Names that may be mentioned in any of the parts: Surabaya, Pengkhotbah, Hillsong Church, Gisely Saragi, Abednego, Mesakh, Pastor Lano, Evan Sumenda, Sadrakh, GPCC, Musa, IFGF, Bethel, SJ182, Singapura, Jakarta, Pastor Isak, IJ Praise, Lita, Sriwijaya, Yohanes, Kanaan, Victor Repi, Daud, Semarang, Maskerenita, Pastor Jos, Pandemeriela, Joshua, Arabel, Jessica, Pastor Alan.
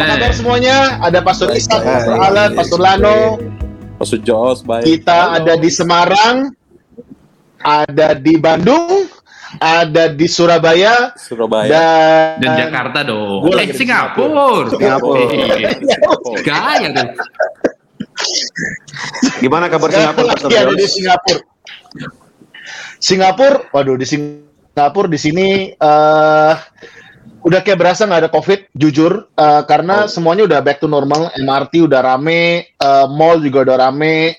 Apa kabar semuanya? Ada Pastor Isak, Pastor Alan, Pastor Lano, Pastor Jos. Baik. Kita ada di Semarang, ada di Bandung, ada di Surabaya. Dan Jakarta dong. Singapura. Gaya deh. Gimana kabar Singapura? Pastor Jos? Ada di Singapura. Waduh, di Singapura di sini udah kayak berasa nggak ada COVID, jujur, karena semuanya udah back to normal. MRT udah rame, mall juga udah rame,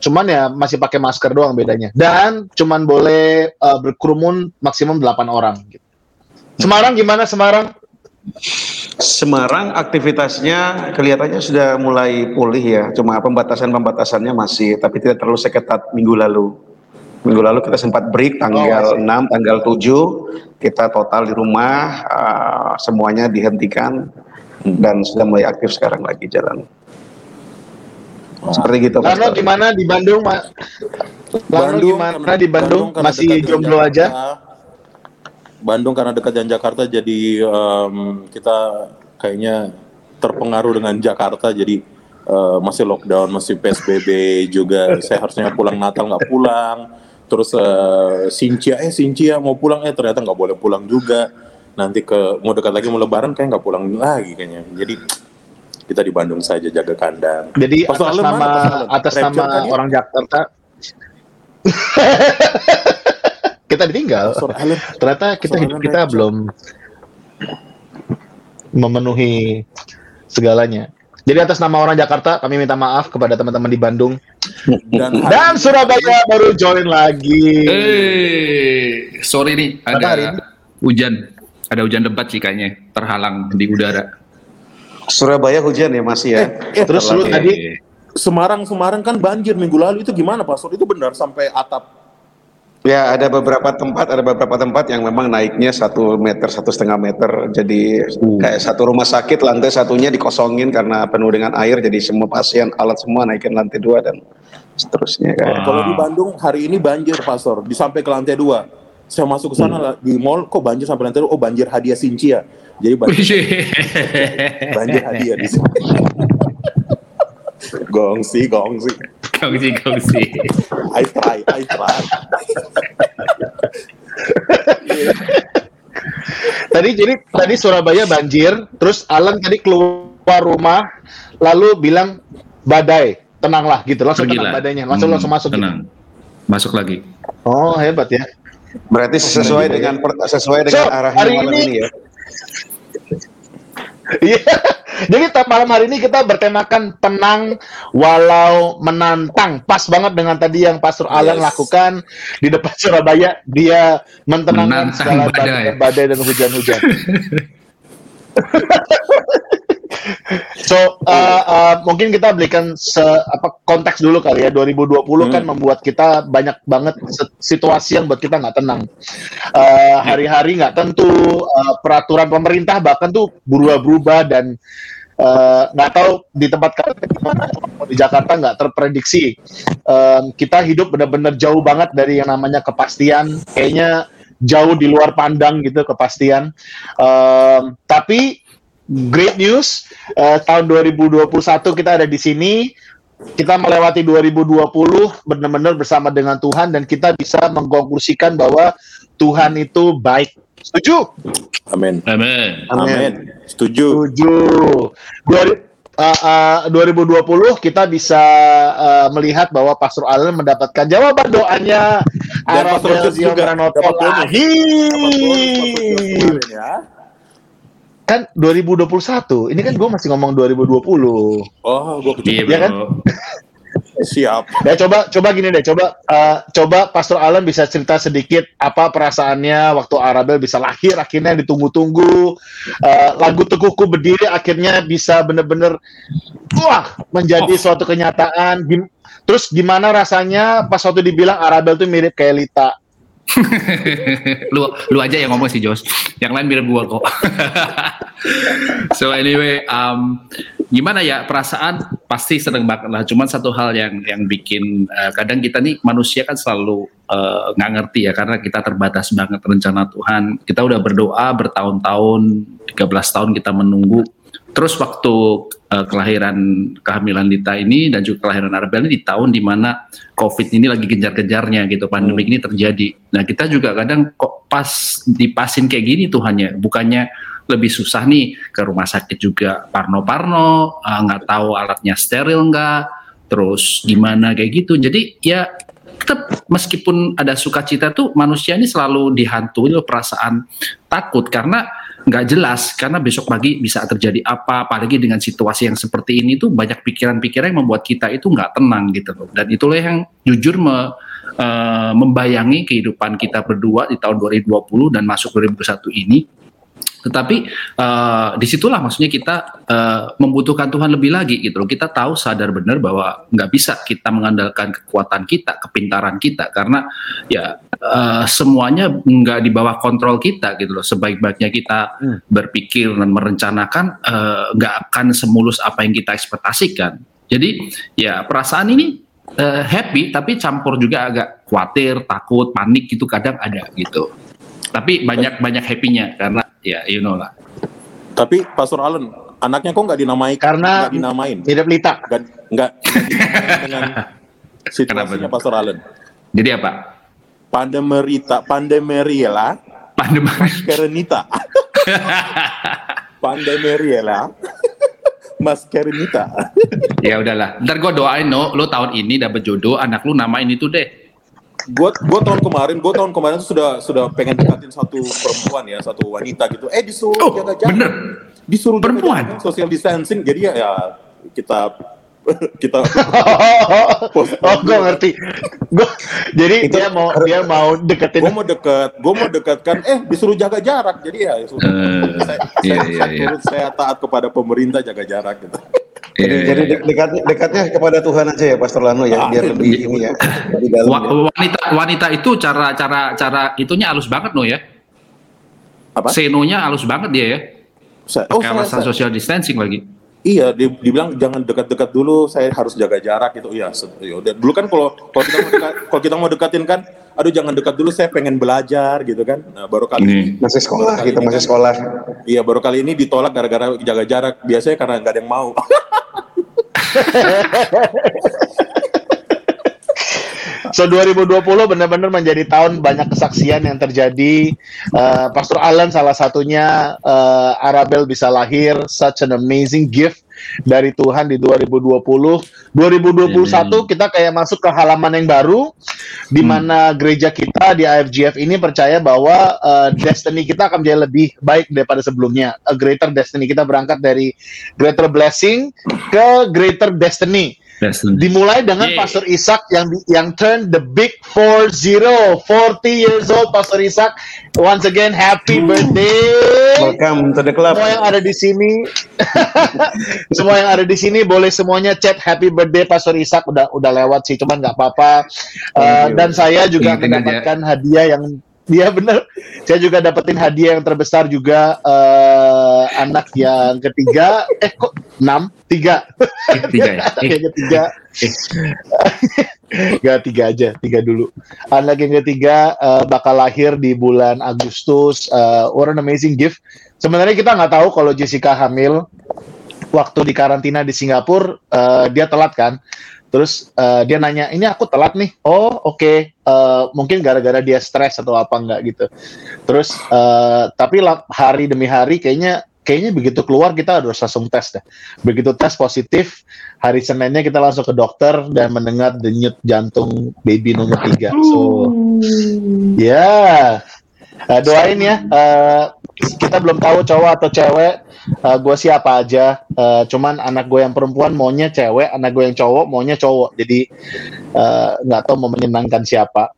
cuman ya masih pakai masker doang bedanya. Dan cuman boleh berkerumun maksimum 8 orang. Semarang gimana Semarang? Semarang aktivitasnya kelihatannya sudah mulai pulih ya, cuma pembatasannya masih, tapi tidak terlalu seketat minggu lalu. Minggu lalu kita sempat break tanggal 6, tanggal 7 kita total di rumah, semuanya dihentikan dan sudah mulai aktif sekarang lagi jalan. Seperti gitu. Lano gimana di Bandung, Pak? Bandung masih jomblo aja? Bandung karena dekat dengan Jakarta jadi kita kayaknya terpengaruh dengan Jakarta, jadi masih lockdown, masih PSBB juga. Saya harusnya pulang Natal nggak pulang. Terus Sintia mau pulang, ternyata nggak boleh pulang juga. Nanti mau dekat lagi mau Lebaran kayak nggak pulang lagi kayaknya. Jadi kita di Bandung saja jaga kandang. Jadi atas nama orang Jakarta kita ditinggal. Ternyata kita belum memenuhi segalanya. Jadi atas nama orang Jakarta kami minta maaf kepada teman-teman di Bandung dan Surabaya baru join lagi. Sorry nih ada hujan, debat sih kayaknya terhalang di udara. Surabaya hujan ya masih ya. Terus lu tadi Semarang kan banjir minggu lalu itu gimana Pak? Itu benar sampai atap. Ya ada beberapa tempat yang memang naiknya 1,5 meter, jadi kayak satu rumah sakit lantai satunya dikosongin karena penuh dengan air, jadi semua pasien alat semua naikin lantai 2 dan seterusnya. Kayak. Kalau di Bandung hari ini banjir Pastor, sampai ke lantai 2. Saya masuk ke sana di mall kok banjir sampai lantai 2. Oh banjir hadiah Sincia, jadi banjir hadiah di sini. Gongsi. I try. Tadi Surabaya banjir, terus Alan tadi keluar rumah, lalu bilang badai, tenanglah gitu, langsung tenang badainya, langsung masuk. Tenang, gitu. Masuk lagi. Oh hebat ya. Berarti sesuai dengan arahnya malam ini ya. Iya. Jadi malam hari ini kita bertemakan tenang walau menantang. Pas banget dengan tadi yang Pastor Alan lakukan di depan Surabaya. Dia menenangkan segala badai dan hujan-hujan. So mungkin kita belikan konteks dulu kali ya. 2020 kan membuat kita banyak banget situasi yang buat kita nggak tenang. Hari-hari nggak tentu, peraturan pemerintah bahkan tuh berubah-berubah dan nggak tahu di tempat kalian di Jakarta nggak terprediksi. Kita hidup benar-benar jauh banget dari yang namanya kepastian. Kayaknya jauh di luar pandang gitu kepastian. Tapi great news, tahun 2021 kita ada di sini, kita melewati 2020 benar-benar bersama dengan Tuhan dan kita bisa mengkonklusikan bahwa Tuhan itu baik. Setuju? Amin. Setuju. 2020 kita bisa melihat bahwa Pastor Alan mendapatkan jawaban doanya. Dan Pastor Jos juga dapat bonus ya. Kan 2021, ini kan gue masih ngomong 2020. Oh, gue kecil. Iya kan? Siap. Ya coba gini deh, coba Pastor Alan bisa cerita sedikit apa perasaannya waktu Arabel bisa lahir, akhirnya ditunggu-tunggu, lagu Teguhku Berdiri akhirnya bisa bener-bener menjadi suatu kenyataan. Terus gimana rasanya pas waktu dibilang Arabel tuh mirip kayak Lita? lu aja yang ngomong sih Jos, yang lain mirip gua kok. So anyway, gimana ya perasaan pasti seneng banget lah. Cuman satu hal yang bikin kadang kita nih manusia kan selalu nggak ngerti ya, karena kita terbatas banget rencana Tuhan. Kita udah berdoa bertahun-tahun, 13 tahun kita menunggu. Terus waktu kehamilan Lita ini dan juga kelahiran Arabel ini di tahun dimana COVID ini lagi genjar-genjarnya gitu, pandemi ini terjadi. Nah kita juga kadang kok pas dipasin kayak gini Tuhannya, bukannya lebih susah nih ke rumah sakit juga parno-parno, nggak tahu alatnya steril nggak, terus gimana kayak gitu. Jadi ya tetap meskipun ada sukacita tuh manusia ini selalu dihantui perasaan takut karena nggak jelas, karena besok pagi bisa terjadi apa, apalagi dengan situasi yang seperti ini tuh banyak pikiran-pikiran yang membuat kita itu nggak tenang gitu loh. Dan itulah yang jujur membayangi kehidupan kita berdua di tahun 2020 dan masuk 2021 ini. Tetapi disitulah maksudnya kita membutuhkan Tuhan lebih lagi gitu loh. Kita tahu sadar benar bahwa nggak bisa kita mengandalkan kekuatan kita, kepintaran kita, karena ya semuanya nggak di bawah kontrol kita gitu loh. Sebaik-baiknya kita berpikir dan merencanakan nggak akan semulus apa yang kita ekspektasikan. Jadi ya perasaan ini happy tapi campur juga agak khawatir, takut, panik gitu kadang ada gitu. Tapi banyak happy-nya karena ya you know lah. Tapi Pastor Alan, anaknya kok nggak dinamain? Karena nggak dinamain. Hidup Lita. Nggak dengan situasinya Pastor Alan. Jadi apa? Pandemeriela. Maskerenita. Pandemeriela. Maskerenita. Ya udahlah. Ntar gue doain lo tahun ini dapat jodoh, anak lu namain itu deh. Gue tahun kemarin sudah pengen dekatin satu perempuan ya, satu wanita gitu. Disuruh jaga-jaga. Bener. Disuruh perempuan. Jaga-jaga, social distancing. Jadi ya kita. Gue ngerti. Jadi itu, dia mau deketin. Gue mau dekatkan. Disuruh jaga jarak. Jadi ya. Saya taat kepada pemerintah jaga jarak gitu. Jadi dekatnya kepada Tuhan aja ya Pastor Lano ya, biar lebih ini ya. Lebih dalam, wanita itu cara itunya halus banget no ya. Apa? Senonya halus banget dia ya. Pakai alasan social distancing lagi. Iya, dibilang jangan dekat-dekat dulu, saya harus jaga jarak gitu. Iya, dulu kan kalau kita mau dekatin kan, aduh jangan dekat dulu, saya pengen belajar gitu kan. Nah, baru kali ini masih sekolah. Iya, baru kali ini ditolak gara-gara jaga jarak. Biasanya karena nggak ada yang mau. So 2020 benar-benar menjadi tahun banyak kesaksian yang terjadi. Pastor Alan salah satunya, Arabel bisa lahir, such an amazing gift dari Tuhan di 2020. 2021 kita kayak masuk ke halaman yang baru, di mana gereja kita di IFGF ini percaya bahwa destiny kita akan menjadi lebih baik daripada sebelumnya. A greater destiny, kita berangkat dari greater blessing ke greater destiny. Dimulai dengan Pastor Isak yang turn the big 40, 40 years old Pastor Isak. Once again happy birthday. Welcome to the club. Semua yang ada di sini. Semua yang ada di sini boleh semuanya chat happy birthday Pastor Isak. Udah lewat sih, cuman enggak apa-apa. Dan saya juga mendapatkan hadiah yang dia benar. Saya juga dapetin hadiah yang terbesar juga, anak yang ketiga. Kok 6? 3. 3 ya. Anak yang ketiga. Gak 3 aja, 3 dulu. Anak yang ketiga bakal lahir di bulan Agustus. What an amazing gift. Sebenarnya kita nggak tahu kalau Jessica hamil. Waktu di karantina di Singapura, dia telat kan. Terus dia nanya, ini aku telat nih. Oh oke. Mungkin gara-gara dia stres atau apa enggak gitu. Terus tapi hari demi hari kayaknya begitu keluar kita harus langsung tes deh. Begitu tes positif, hari Seninnya kita langsung ke dokter dan mendengar denyut jantung baby nomor 3. So ya. Doain ya. Kita belum tahu cowok atau cewek. Gue siapa aja, cuman anak gue yang perempuan maunya cewek, anak gue yang cowok maunya cowok. Jadi nggak tahu mau menyenangkan siapa.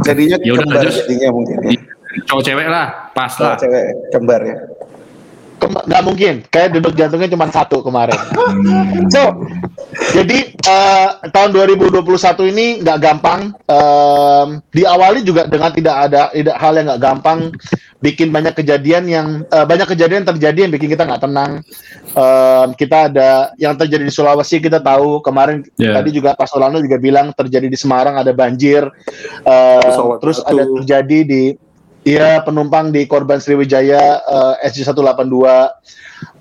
Jadinya kembar, jadinya mungkin. Ya. Cowok cewek lah, pas lah. Cowok cewek kembar ya. Nggak mungkin, kayak denyut jantungnya cuma satu kemarin. So, jadi tahun 2021 ini nggak gampang. Diawali juga dengan tidak hal yang nggak gampang, bikin banyak kejadian yang terjadi yang bikin kita nggak tenang. Kita ada yang terjadi di Sulawesi, kita tahu kemarin, tadi juga Pastor Lano juga bilang terjadi di Semarang ada banjir, terus ada terjadi di penumpang di korban Sriwijaya SJ182.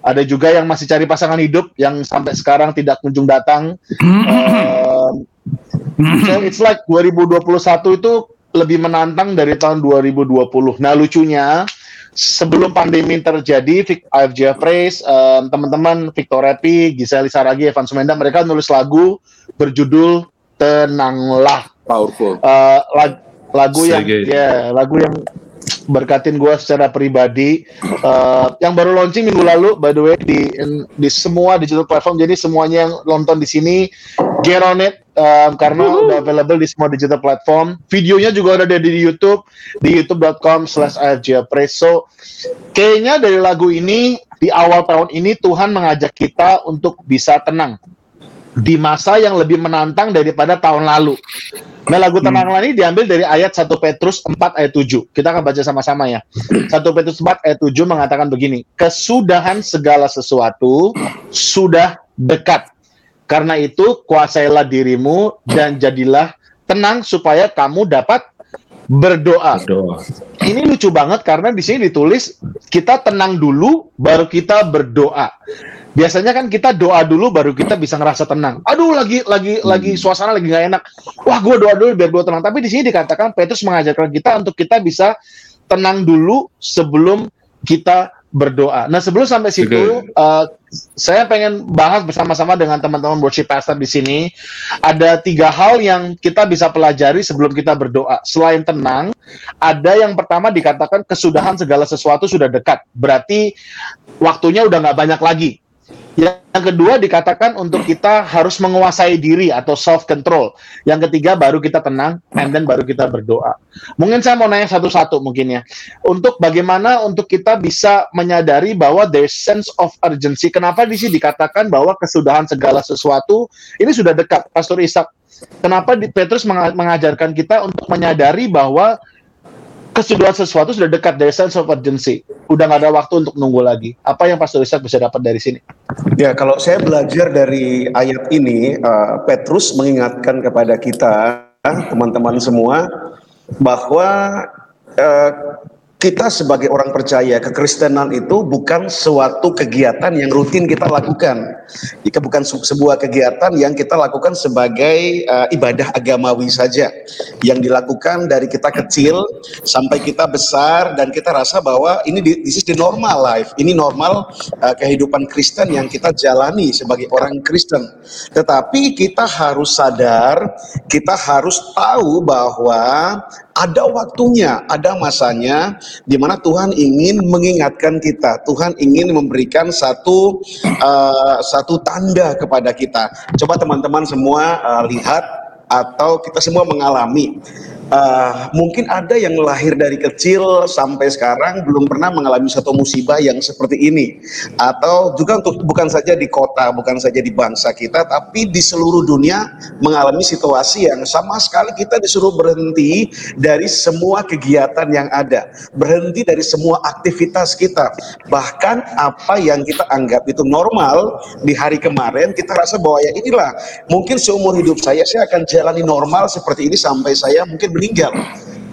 Ada juga yang masih cari pasangan hidup yang sampai sekarang tidak kunjung datang. So it's like 2021 itu lebih menantang dari tahun 2020. Nah, lucunya sebelum pandemi terjadi, IFGF Praise, teman-teman Victor Repi, Gisely Saragi, Evan Sumenda, mereka nulis lagu berjudul Tenanglah. Powerful. Lagu yang berkatin gue secara pribadi, yang baru launching minggu lalu, by the way, di semua digital platform. Jadi semuanya yang nonton di sini, get on it, karena udah available di semua digital platform. Videonya juga udah ada di YouTube, di youtube.com/ifgfpraise. So kayaknya dari lagu ini, di awal tahun ini Tuhan mengajak kita untuk bisa tenang di masa yang lebih menantang daripada tahun lalu. Nah, lagu Tenanglah ini diambil dari ayat 1 Petrus 4 ayat 7. Kita akan baca sama-sama ya. 1 Petrus 4 ayat 7 mengatakan begini, kesudahan segala sesuatu sudah dekat. Karena itu, kuasailah dirimu dan jadilah tenang supaya kamu dapat berdoa. Ini lucu banget karena di sini ditulis kita tenang dulu baru kita berdoa. Biasanya kan kita doa dulu baru kita bisa ngerasa tenang. Aduh, lagi suasana lagi nggak enak. Wah, gue doa dulu biar gue tenang. Tapi di sini dikatakan Petrus mengajarkan kita untuk kita bisa tenang dulu sebelum kita berdoa. Nah, sebelum sampai situ, saya pengen bahas bersama-sama dengan teman-teman worship pastor di sini. Ada 3 hal yang kita bisa pelajari sebelum kita berdoa. Selain tenang, ada yang pertama dikatakan kesudahan segala sesuatu sudah dekat. Berarti waktunya udah nggak banyak lagi. Yang kedua dikatakan untuk kita harus menguasai diri atau self control. Yang ketiga baru kita tenang, and then baru kita berdoa. Mungkin saya mau nanya satu-satu mungkin ya. Untuk bagaimana untuk kita bisa menyadari bahwa there's sense of urgency. Kenapa di sini dikatakan bahwa kesudahan segala sesuatu ini sudah dekat, Pastor Isak? Kenapa Petrus mengajarkan kita untuk menyadari bahwa kesudahan sesuatu sudah dekat, dari sense of urgency, udah nggak ada waktu untuk nunggu lagi? Apa yang Pastor Isak bisa dapat dari sini? Ya, kalau saya belajar dari ayat ini, Petrus mengingatkan kepada kita, teman-teman semua, bahwa kita sebagai orang percaya, kekristenan itu bukan suatu kegiatan yang rutin kita lakukan. Jika bukan sebuah kegiatan yang kita lakukan sebagai ibadah agamawi saja, yang dilakukan dari kita kecil sampai kita besar dan kita rasa bahwa ini this is the normal life, ini normal kehidupan Kristen yang kita jalani sebagai orang Kristen. Tetapi kita harus sadar, kita harus tahu bahwa ada waktunya, ada masanya di mana Tuhan ingin mengingatkan kita. Tuhan ingin memberikan satu tanda kepada kita. Coba teman-teman semua lihat, atau kita semua mengalami. Mungkin ada yang lahir dari kecil sampai sekarang belum pernah mengalami satu musibah yang seperti ini. Atau juga bukan saja di kota, bukan saja di bangsa kita, tapi di seluruh dunia mengalami situasi yang sama sekali kita disuruh berhenti dari semua kegiatan yang ada, berhenti dari semua aktivitas kita. Bahkan apa yang kita anggap itu normal di hari kemarin, kita rasa bahwa ya inilah, mungkin seumur hidup saya akan jalani normal seperti ini sampai saya mungkin meninggal.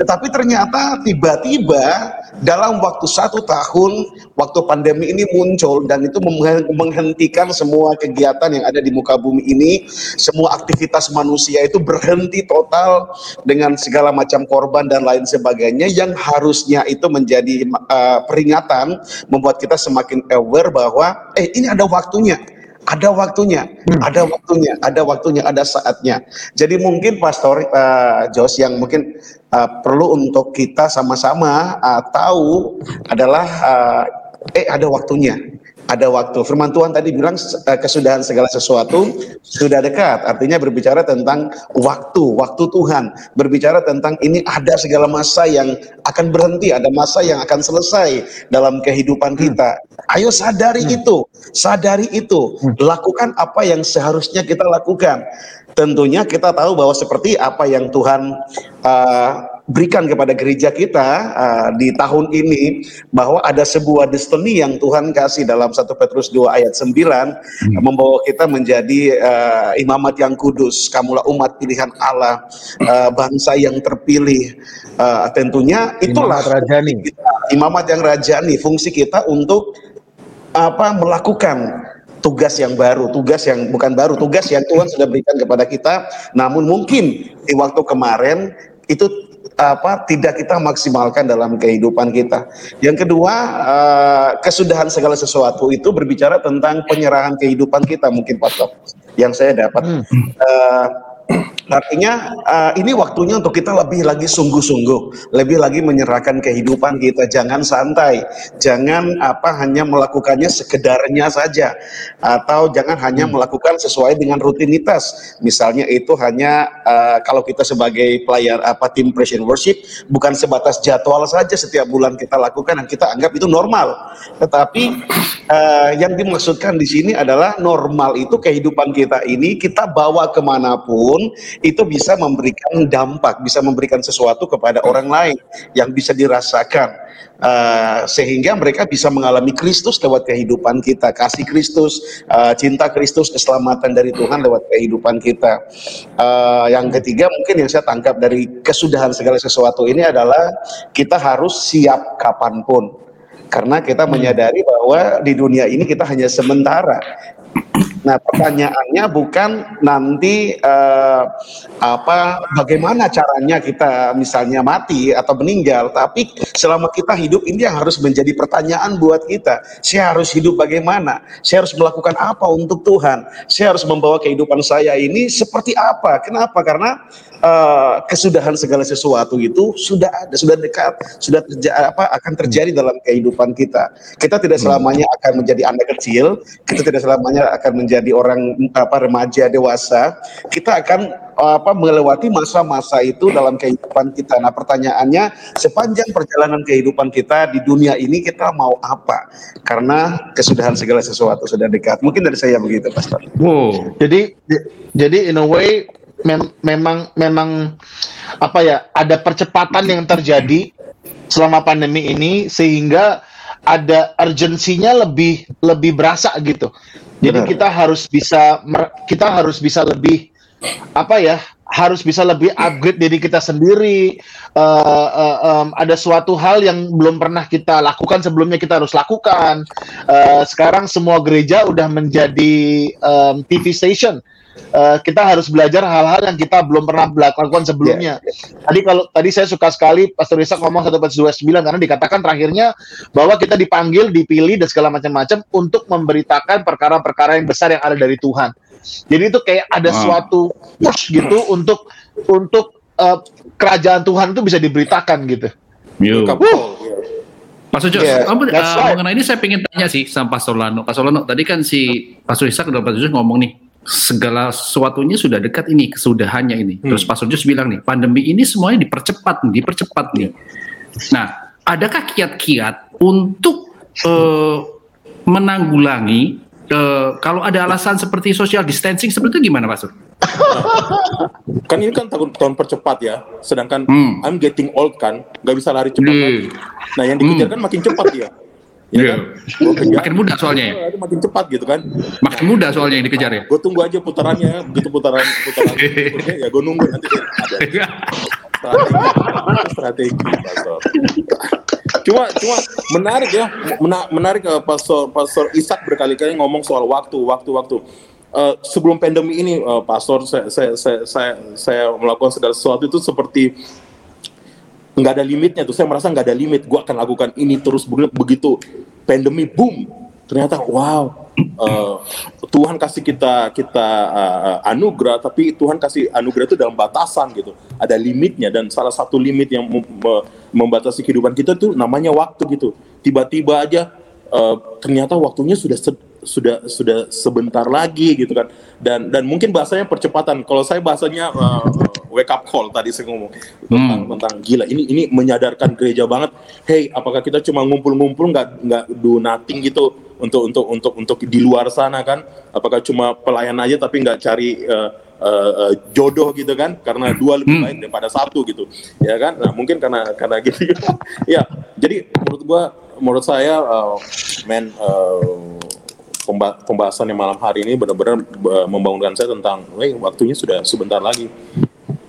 Tetapi ternyata tiba-tiba dalam waktu 1 tahun, waktu pandemi ini muncul, dan itu menghentikan semua kegiatan yang ada di muka bumi ini. Semua aktivitas manusia itu berhenti total dengan segala macam korban dan lain sebagainya, yang harusnya itu menjadi peringatan, membuat kita semakin aware bahwa ini ada waktunya. Ada saatnya. Jadi mungkin Pastor Jos yang mungkin perlu untuk kita sama-sama tahu adalah ada waktunya. Ada waktu. Firman Tuhan tadi bilang kesudahan segala sesuatu sudah dekat. Artinya berbicara tentang waktu Tuhan. Berbicara tentang ini ada segala masa yang akan berhenti, ada masa yang akan selesai dalam kehidupan kita. Ayo sadari itu. Lakukan apa yang seharusnya kita lakukan. Tentunya kita tahu bahwa seperti apa yang Tuhan berikan kepada gereja kita di tahun ini, bahwa ada sebuah destiny yang Tuhan kasih dalam 1 Petrus 2 ayat 9 membawa kita menjadi imamat yang kudus, kamulah umat pilihan Allah, bangsa yang terpilih. Tentunya itulah imamat yang rajani, fungsi kita untuk melakukan tugas yang baru, tugas yang Tuhan sudah berikan kepada kita. Namun mungkin di waktu kemarin itu tidak kita maksimalkan dalam kehidupan kita. Yang kedua, kesudahan segala sesuatu itu berbicara tentang penyerahan kehidupan kita, mungkin Pastor, yang saya dapat. Artinya ini waktunya untuk kita lebih lagi sungguh-sungguh, lebih lagi menyerahkan kehidupan kita. Jangan santai, jangan hanya melakukannya sekedarnya saja, atau jangan hanya melakukan sesuai dengan rutinitas. Misalnya itu hanya kalau kita sebagai player tim praise and worship, bukan sebatas jadwal saja setiap bulan kita lakukan dan kita anggap itu normal. Tetapi yang dimaksudkan di sini adalah normal itu kehidupan kita ini kita bawa kemanapun, itu bisa memberikan dampak, bisa memberikan sesuatu kepada orang lain yang bisa dirasakan, sehingga mereka bisa mengalami Kristus lewat kehidupan kita, kasih Kristus, cinta Kristus, keselamatan dari Tuhan lewat kehidupan kita. Yang ketiga mungkin yang saya tangkap dari kesudahan segala sesuatu ini adalah kita harus siap kapanpun, karena kita menyadari bahwa di dunia ini kita hanya sementara. Nah, pertanyaannya bukan nanti bagaimana caranya kita misalnya mati atau meninggal, tapi selama kita hidup ini yang harus menjadi pertanyaan buat kita. Saya harus hidup bagaimana? Saya harus melakukan apa untuk Tuhan? Saya harus membawa kehidupan saya ini seperti apa? Kenapa? Karena kesudahan segala sesuatu itu sudah ada, sudah dekat, sudah akan terjadi dalam kehidupan kita. Kita tidak selamanya akan menjadi anak kecil, kita tidak selamanya akan menjadi orang remaja dewasa. Kita akan melewati masa-masa itu dalam kehidupan kita. Nah, pertanyaannya sepanjang perjalanan kehidupan kita di dunia ini kita mau apa? Karena kesudahan segala sesuatu sudah dekat. Mungkin dari saya begitu, Pastor. Wow. Jadi in a way memang ada percepatan yang terjadi selama pandemi ini, sehingga ada urgensinya lebih berasa gitu. Jadi kita harus bisa lebih harus bisa lebih upgrade diri kita sendiri. Ada suatu hal yang belum pernah kita lakukan sebelumnya, kita harus lakukan. Sekarang semua gereja udah menjadi TV station. Kita harus belajar hal-hal yang kita belum pernah lakukan sebelumnya. Tadi saya suka sekali Pastor Isak ngomong 1.29, karena dikatakan terakhirnya bahwa kita dipanggil, dipilih dan segala macam-macam untuk memberitakan perkara-perkara yang besar yang ada dari Tuhan. Jadi itu kayak ada suatu push gitu untuk kerajaan Tuhan itu bisa diberitakan gitu. Pastor Jos, mengenai ini saya pengen tanya sih sama Pastor Lano. Pastor Lano, tadi kan si Pastor Isak dan Pastor Jos ngomong nih, segala sesuatunya sudah dekat ini, kesudahannya ini. Terus Pastor Jos bilang nih, pandemi ini semuanya dipercepat nih. Nah, adakah kiat-kiat untuk menanggulangi kalau ada alasan seperti social distancing seperti itu, gimana Pastor? Kan ini kan tahun percepat ya, sedangkan I'm getting old kan, nggak bisa lari cepat lagi. Nah, yang dikejar kan makin cepat ya. Ya kan? Makin mudah soalnya ya. Makin cepat gitu kan. Makin mudah soalnya yang dikejar ya. Gue tunggu aja putarannya, begitu putaran ya gue nunggu nanti ada. Strategi Pastor. Cuma menarik ya, menarik Pastor Isak berkali-kali ngomong soal waktu. Sebelum pandemi ini Pastor saya melakukan segala sesuatu itu seperti nggak ada limitnya tuh, saya merasa nggak ada limit, gue akan lakukan ini terus. Begitu pandemi boom, ternyata Tuhan kasih kita anugerah, tapi Tuhan kasih anugerah itu dalam batasan gitu, ada limitnya. Dan salah satu limit yang membatasi kehidupan kita tuh namanya waktu gitu. Tiba-tiba aja ternyata waktunya sudah sebentar lagi gitu kan, dan mungkin bahasanya percepatan. Kalau saya bahasanya wake up call tadi saya ngomong tentang gila ini menyadarkan gereja banget. Hey, apakah kita cuma ngumpul-ngumpul nggak do nothing gitu untuk di luar sana kan? Apakah cuma pelayan aja tapi nggak cari jodoh gitu kan, karena dua lebih baik daripada satu gitu ya kan. Nah mungkin karena gitu ya. Jadi menurut saya pembahasan yang malam hari ini benar-benar membangunkan saya tentang waktunya sudah sebentar lagi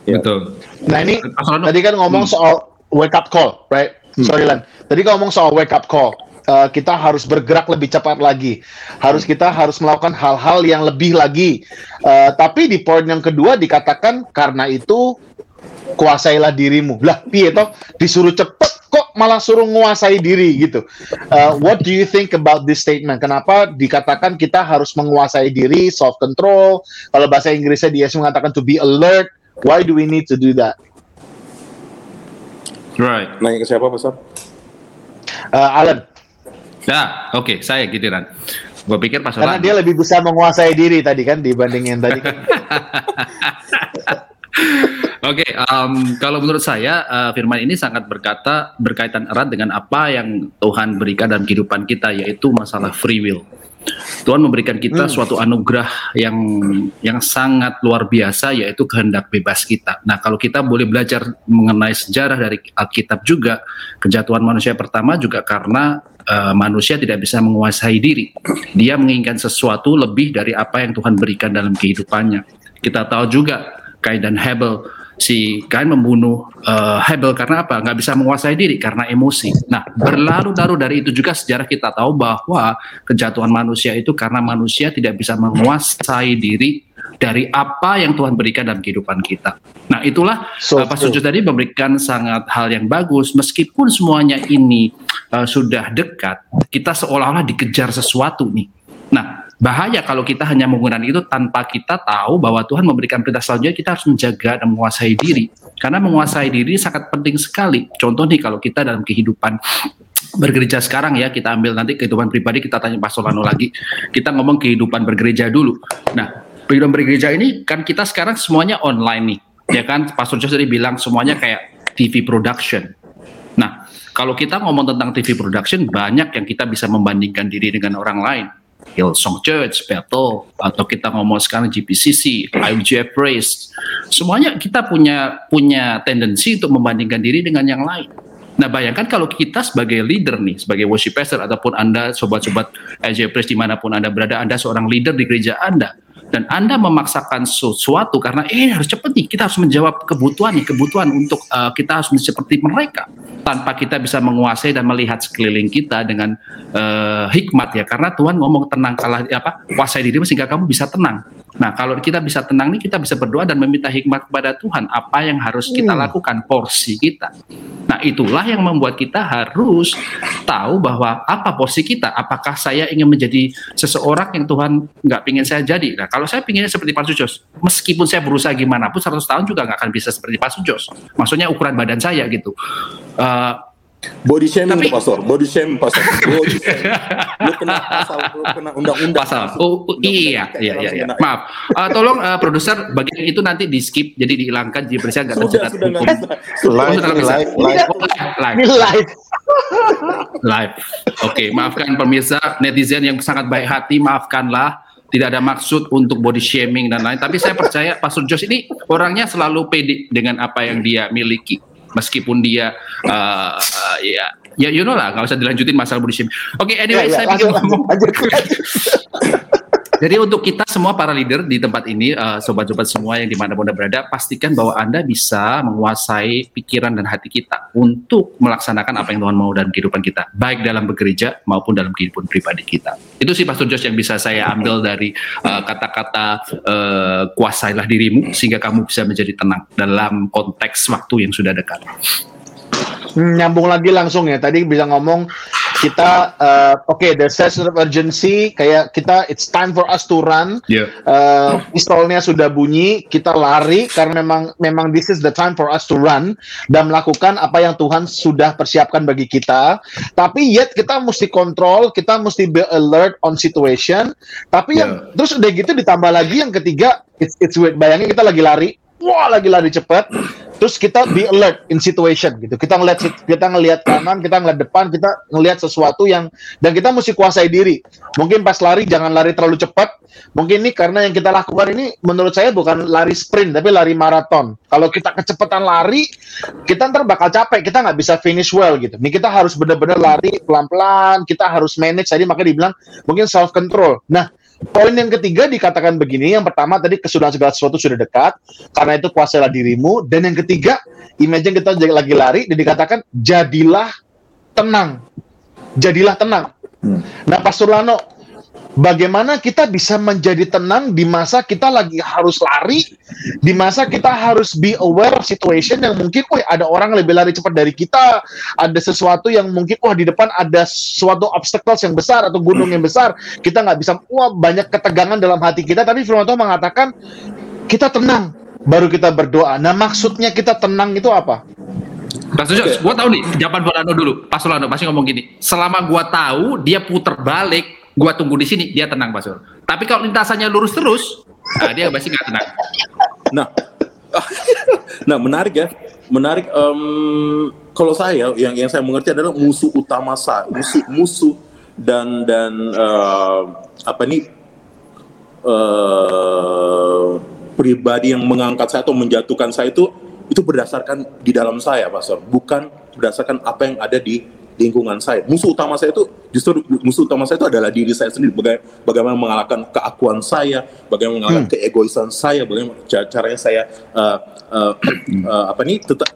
ya. Betul. Nah ini tadi kan ngomong soal wake up call, right? Sorry Lan, tadi kan ngomong soal wake up call. Kita harus bergerak lebih cepat lagi. Kita harus melakukan hal-hal yang lebih lagi. Tapi di poin yang kedua dikatakan karena itu kuasailah dirimu. Lah, piye toh disuruh cepet kok malah suruh menguasai diri gitu. What do you think about this statement? Kenapa dikatakan kita harus menguasai diri, self control? Kalau bahasa Inggrisnya dia mengatakan to be alert. Why do we need to do that? Right. Nanya ke siapa, Pastor? Alan. Nah, oke, saya giliran. Gue pikir Pastor Lano. Karena dia lebih bisa menguasai diri tadi kan dibanding yang tadi. Oke, kalau menurut saya firman ini sangat berkaitan erat dengan apa yang Tuhan berikan dalam kehidupan kita, yaitu masalah free will. Tuhan memberikan kita suatu anugerah yang sangat luar biasa, yaitu kehendak bebas kita. Nah, kalau kita boleh belajar mengenai sejarah dari Alkitab juga, kejatuhan manusia pertama juga karena manusia tidak bisa menguasai diri. Dia menginginkan sesuatu lebih dari apa yang Tuhan berikan dalam kehidupannya. Kita tahu juga Kain dan Habel. Si Kain membunuh Habel karena apa? Nggak bisa menguasai diri, karena emosi. Nah, berlarut-larut dari itu juga sejarah kita tahu bahwa kejatuhan manusia itu karena manusia tidak bisa menguasai diri dari apa yang Tuhan berikan dalam kehidupan kita. Nah, itulah Pastor Jos tadi memberikan sangat hal yang bagus. Meskipun semuanya ini sudah dekat, kita seolah-olah dikejar sesuatu nih. Nah, bahaya kalau kita hanya menggunakan itu tanpa kita tahu bahwa Tuhan memberikan perintah selanjutnya, kita harus menjaga dan menguasai diri. Karena menguasai diri sangat penting sekali. Contoh nih, kalau kita dalam kehidupan bergereja sekarang ya, kita ambil nanti kehidupan pribadi, kita tanya Pastor Lano lagi. Kita ngomong kehidupan bergereja dulu. Nah, kehidupan bergereja ini kan kita sekarang semuanya online nih. Ya kan, Pastor Jos tadi bilang semuanya kayak TV production. Nah, kalau kita ngomong tentang TV production, banyak yang kita bisa membandingkan diri dengan orang lain. Hillsong Church, Bethel, atau kita ngomong sekarang GPCC, IJ Praise, semuanya kita punya tendensi untuk membandingkan diri dengan yang lain. Nah, bayangkan kalau kita sebagai leader nih, sebagai worship pastor, ataupun Anda sobat-sobat IJ Praise dimanapun Anda berada, Anda seorang leader di gereja Anda, dan Anda memaksakan sesuatu karena harus cepat nih, kita harus menjawab kebutuhan untuk kita harus seperti mereka, tanpa kita bisa menguasai dan melihat sekeliling kita dengan hikmat ya, karena Tuhan ngomong kuasai dirimu sehingga kamu bisa tenang. Nah, kalau kita bisa tenang nih, kita bisa berdoa dan meminta hikmat kepada Tuhan apa yang harus kita lakukan, porsi kita. Nah, itulah yang membuat kita harus tahu bahwa apa porsi kita. Apakah saya ingin menjadi seseorang yang Tuhan nggak ingin saya jadi? Nah, kalau saya pinginnya seperti Pastor Jos, meskipun saya berusaha gimana pun 100 tahun juga nggak akan bisa seperti Pastor Jos. Maksudnya ukuran badan saya gitu. Body shame itu Pastor, Pastor. Body shame. Lu kena pasal, undang-undang. Pasal. Iya. Maaf. Tolong produser bagian itu nanti di skip, jadi dihilangkan, jadi bersih agak tercekat. Live. Oke, maafkan pemirsa, netizen yang sangat baik hati, maafkanlah. Tidak ada maksud untuk body shaming dan lain. Tapi saya percaya Pastor Jos ini orangnya selalu pede dengan apa yang dia miliki. Meskipun dia you know lah, nggak usah dilanjutin masalah budisim. Oke, anyway, saya pikir ngomong. Jadi untuk kita semua para leader di tempat ini, sobat-sobat semua yang dimanapun Anda berada, pastikan bahwa Anda bisa menguasai pikiran dan hati kita untuk melaksanakan apa yang Tuhan mau dalam kehidupan kita, baik dalam bekerja maupun dalam kehidupan pribadi kita. Itu sih Pastor Jos yang bisa saya ambil dari kata-kata kuasailah dirimu sehingga kamu bisa menjadi tenang dalam konteks waktu yang sudah dekat. Nyambung lagi langsung ya, tadi bisa ngomong kita the sense of urgency kayak kita it's time for us to run. Pistolnya sudah bunyi, kita lari karena memang this is the time for us to run dan melakukan apa yang Tuhan sudah persiapkan bagi kita. Tapi yet kita mesti kontrol, kita mesti be alert on situation. Tapi yang terus udah gitu ditambah lagi yang ketiga it's weird. Bayangin kita lagi lari cepat. Terus kita be alert in situation gitu. Kita ngelihat kanan, kita ngelihat depan, kita ngelihat sesuatu yang dan kita mesti kuasai diri. Mungkin pas lari jangan lari terlalu cepat. Mungkin ini karena yang kita lakukan ini menurut saya bukan lari sprint tapi lari maraton. Kalau kita kecepatan lari, kita ntar bakal capek, kita nggak bisa finish well gitu. Ini kita harus benar-benar lari pelan-pelan, kita harus manage. Tadi makanya dibilang mungkin self control. Nah, poin yang ketiga dikatakan begini, yang pertama tadi kesudahan segala sesuatu sudah dekat, karena itu kuasailah dirimu, dan yang ketiga, imagine kita lagi lari, dan dikatakan, jadilah tenang. Nah, Pastor Lano, bagaimana kita bisa menjadi tenang di masa kita lagi harus lari, di masa kita harus be aware of situation yang mungkin, ada orang lebih lari cepat dari kita, ada sesuatu yang mungkin, di depan ada suatu obstacles yang besar atau gunung yang besar, kita nggak bisa, banyak ketegangan dalam hati kita, tapi firman Tuhan mengatakan, kita tenang, baru kita berdoa. Nah, maksudnya kita tenang itu apa? Pastor Jos, Gue tahu nih, jawaban Lano dulu. Pastor Lano pasti ngomong gini, selama gue tahu dia puter balik, gue tunggu di sini, dia tenang Pastor. Tapi kalau lintasannya lurus terus, dia pasti nggak tenang. Nah menarik. Kalau saya, yang saya mengerti adalah musuh utama saya, musuh pribadi yang mengangkat saya atau menjatuhkan saya itu berdasarkan di dalam saya, Pastor, bukan berdasarkan apa yang ada di lingkungan saya. Musuh utama saya itu adalah diri saya sendiri. Bagaimana mengalahkan keakuan saya, bagaimana mengalahkan keegoisan saya, bagaimana caranya saya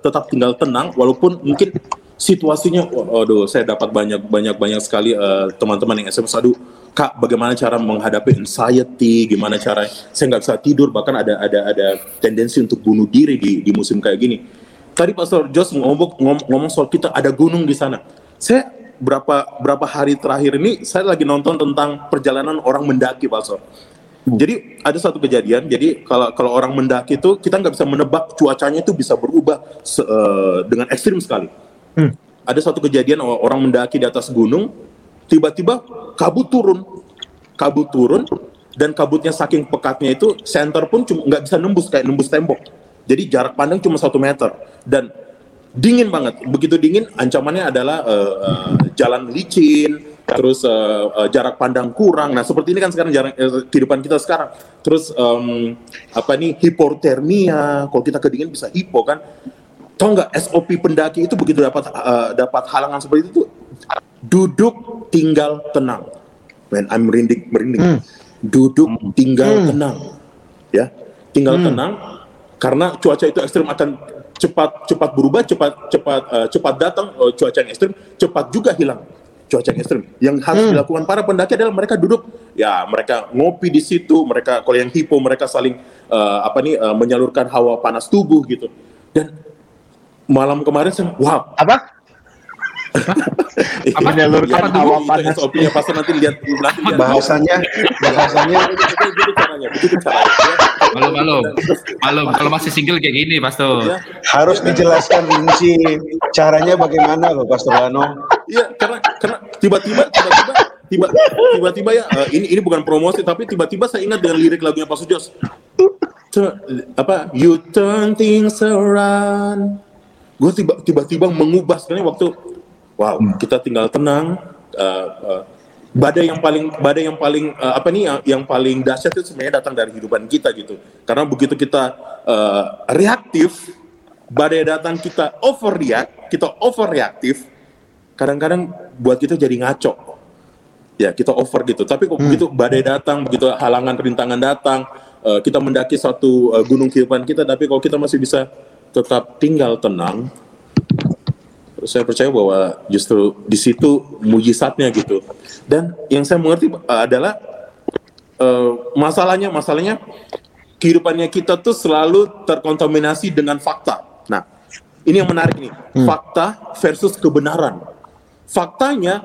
tetap tinggal tenang walaupun mungkin situasinya saya dapat banyak sekali teman-teman yang SMS, Kak, bagaimana cara menghadapi anxiety, gimana cara saya nggak bisa tidur, bahkan ada tendensi untuk bunuh diri di musim kayak gini. Tadi Pastor Jos ngomong soal kita ada gunung di sana. Saya berapa hari terakhir ini saya lagi nonton tentang perjalanan orang mendaki, Pastor. Jadi ada satu kejadian. Jadi kalau orang mendaki itu kita nggak bisa menebak cuacanya itu bisa berubah dengan ekstrim sekali. Ada satu kejadian orang mendaki di atas gunung, tiba-tiba kabut turun dan kabutnya saking pekatnya itu senter pun cuma nggak bisa nembus tembok. Jadi jarak pandang cuma 1 meter dan dingin banget. Begitu dingin, ancamannya adalah jalan licin, terus jarak pandang kurang. Nah, seperti ini kan sekarang kehidupan kita sekarang. Terus hipotermia. Kalau kita kedinginan bisa hipo kan. Tahu nggak SOP pendaki itu begitu dapat halangan seperti itu, duduk tinggal tenang. Man, I'm merinding. Duduk tinggal tenang. Ya, tinggal tenang. Karena cuaca itu ekstrim akan cepat berubah, cepat datang cuaca yang ekstrim, cepat juga hilang cuaca yang ekstrim. Yang harus dilakukan para pendaki adalah mereka duduk, ya mereka ngopi di situ, mereka kalau yang hipo mereka saling menyalurkan hawa panas tubuh gitu. Dan malam kemarin saya apa? Menyalurkan hawa panas. Opinya pas nanti lihat bahasanya begitu caranya. Malum. Kalau masih single kayak gini, Pastor. Harus dijelaskan rinci caranya bagaimana loh, Pastor Lano. Iya, karena tiba-tiba ya ini bukan promosi, tapi tiba-tiba saya ingat dengan lirik lagunya Pastor Jos. You turn things around. Gue tiba-tiba mengubah sebenarnya waktu. Wow, kita tinggal tenang. Badai yang paling dahsyat itu sebenarnya datang dari kehidupan kita gitu. Karena begitu kita reaktif, badai datang kita overreaktif. Kadang-kadang buat kita jadi ngaco. Ya, kita over gitu. Tapi kok begitu badai datang, begitu halangan rintangan datang, kita mendaki satu gunung kehidupan kita, tapi kalau kita masih bisa tetap tinggal tenang, saya percaya bahwa justru di situ mujizatnya gitu. Dan yang saya mengerti adalah masalahnya kehidupannya kita tuh selalu terkontaminasi dengan fakta. Nah, ini yang menarik nih, fakta versus kebenaran. Faktanya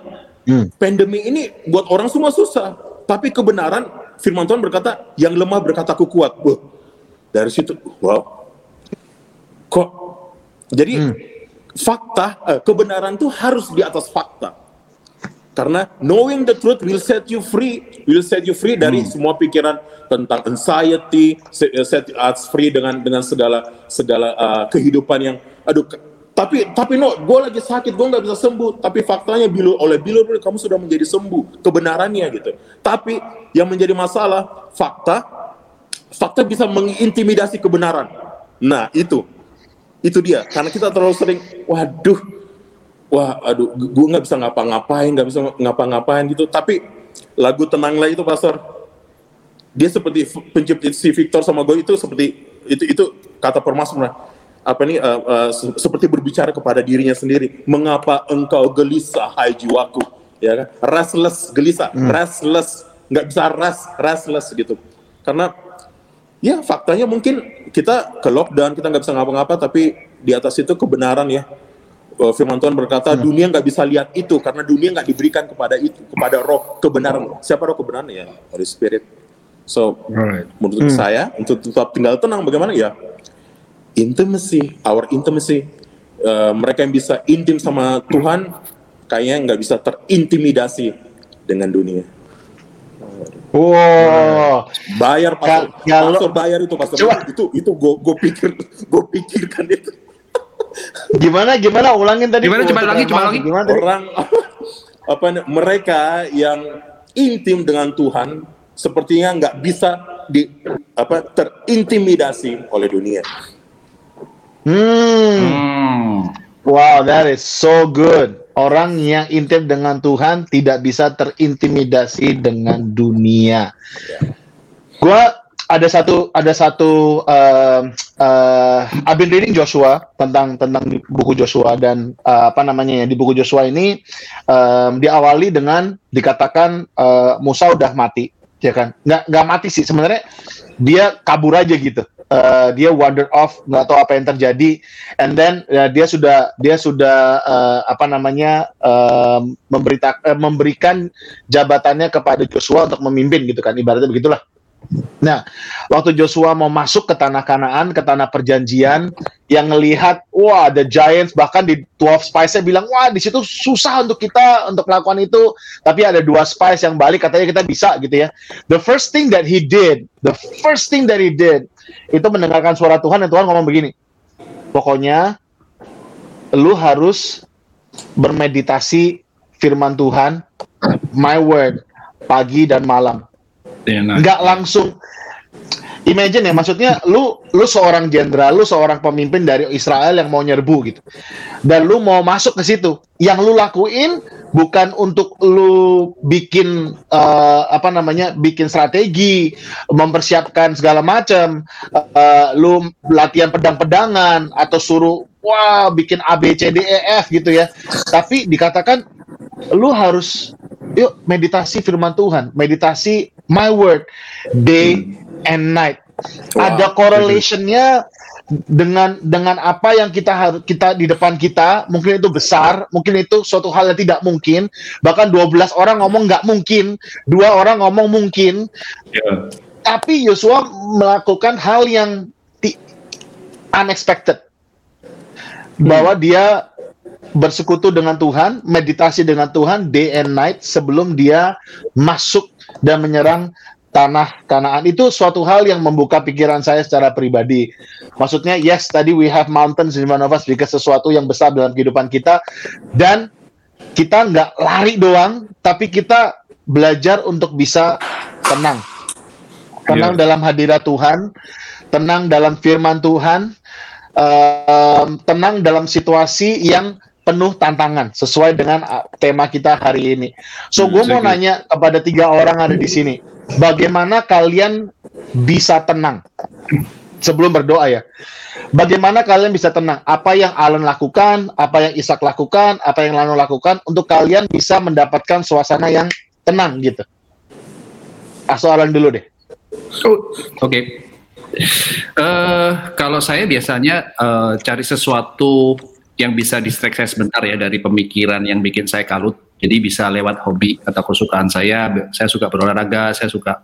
Pandemi ini buat orang semua susah, tapi kebenaran firman Tuhan berkata, yang lemah berkata ku kuat. Dari situ, wow. Kok jadi fakta, kebenaran itu harus di atas fakta. Karena knowing the truth will set you free dari semua pikiran tentang anxiety, set us free dengan segala kehidupan yang tapi no, gue lagi sakit, gue nggak bisa sembuh. Tapi faktanya oleh bilur kamu sudah menjadi sembuh, kebenarannya gitu. Tapi yang menjadi masalah fakta bisa mengintimidasi kebenaran. Nah itu dia. Karena kita terlalu sering, gue nggak bisa ngapa-ngapain gitu. Tapi lagu Tenanglah itu, Pastor, dia seperti pencipta, si Victor sama gue itu seperti itu kata permasalahan. Seperti berbicara kepada dirinya sendiri. Mengapa engkau gelisah, hai jiwaku, ya kan? Restless, gelisah, restless, nggak bisa restless gitu. Karena ya faktanya mungkin kita ke lockdown, kita nggak bisa ngapa-ngapa, tapi di atas itu kebenaran ya. Firman Tuhan berkata, dunia nggak bisa lihat itu karena dunia nggak diberikan kepada itu, kepada roh kebenaran. Siapa roh kebenaran ya? Holy Spirit. So menurut saya untuk tetap tinggal tenang bagaimana ya? Our intimacy, mereka yang bisa intim sama Tuhan kayaknya nggak bisa terintimidasi dengan dunia. Wow, bayar pastor bayar itu, Pastor. Itu gue pikirkan itu. Gimana ulangin tadi? Gimana lagi? Gimana orang mereka yang intim dengan Tuhan sepertinya nggak bisa terintimidasi oleh dunia. Wow, that is so good. Orang yang intim dengan Tuhan tidak bisa terintimidasi dengan dunia. Gua ada satu I've been reading Joshua tentang buku Joshua dan di buku Joshua ini diawali dengan dikatakan Musa udah mati, ya kan? Nggak mati sih sebenarnya, dia kabur aja gitu. Dia wander off, nggak tahu apa yang terjadi, and then memberikan jabatannya kepada Joshua untuk memimpin gitu kan, ibaratnya begitulah. Nah, waktu Joshua mau masuk ke tanah Kanaan, ke tanah perjanjian, yang ngelihat ada giants, bahkan di 12 spies-nya bilang di situ susah untuk kita untuk melakukan itu, tapi ada 2 spies yang balik katanya kita bisa gitu ya. The first thing that he did itu mendengarkan suara Tuhan, dan Tuhan ngomong begini, pokoknya lu harus bermeditasi firman Tuhan, my word, pagi dan malam. Nggak langsung, imagine ya, maksudnya lu seorang jenderal, lu seorang pemimpin dari Israel yang mau nyerbu gitu, dan lu mau masuk ke situ, yang lu lakuin bukan untuk lu bikin bikin strategi, mempersiapkan segala macam, lu latihan pedang-pedangan atau suruh bikin ABCDEF gitu ya, tapi dikatakan lu harus yuk meditasi firman Tuhan, meditasi my word day and night. Ada correlation-nya dengan apa yang kita di depan kita. Mungkin itu besar, mungkin itu suatu hal yang tidak mungkin. Bahkan 12 orang ngomong nggak mungkin, 2 orang ngomong mungkin. Yeah. Tapi Yosua melakukan hal yang unexpected, bahwa dia bersekutu dengan Tuhan, meditasi dengan Tuhan day and night sebelum dia masuk dan menyerang tanah Kanaan. Itu suatu hal yang membuka pikiran saya secara pribadi. Maksudnya, yes, tadi we have mountains in front of us, because sesuatu yang besar dalam kehidupan kita, dan kita nggak lari doang, tapi kita belajar untuk bisa tenang dalam hadirat Tuhan, tenang dalam firman Tuhan, tenang dalam situasi yang penuh tantangan, sesuai dengan tema kita hari ini. So, gue mau nanya kepada 3 orang ada di sini, bagaimana kalian bisa tenang sebelum berdoa ya? Bagaimana kalian bisa tenang? Apa yang Alan lakukan, apa yang Isak lakukan, apa yang Lano lakukan untuk kalian bisa mendapatkan suasana yang tenang gitu? Asal Alan dulu deh. Oke. Kalau saya biasanya cari sesuatu yang bisa distract saya sebentar ya dari pemikiran yang bikin saya kalut. Jadi bisa lewat hobi atau kesukaan saya suka berolahraga, saya suka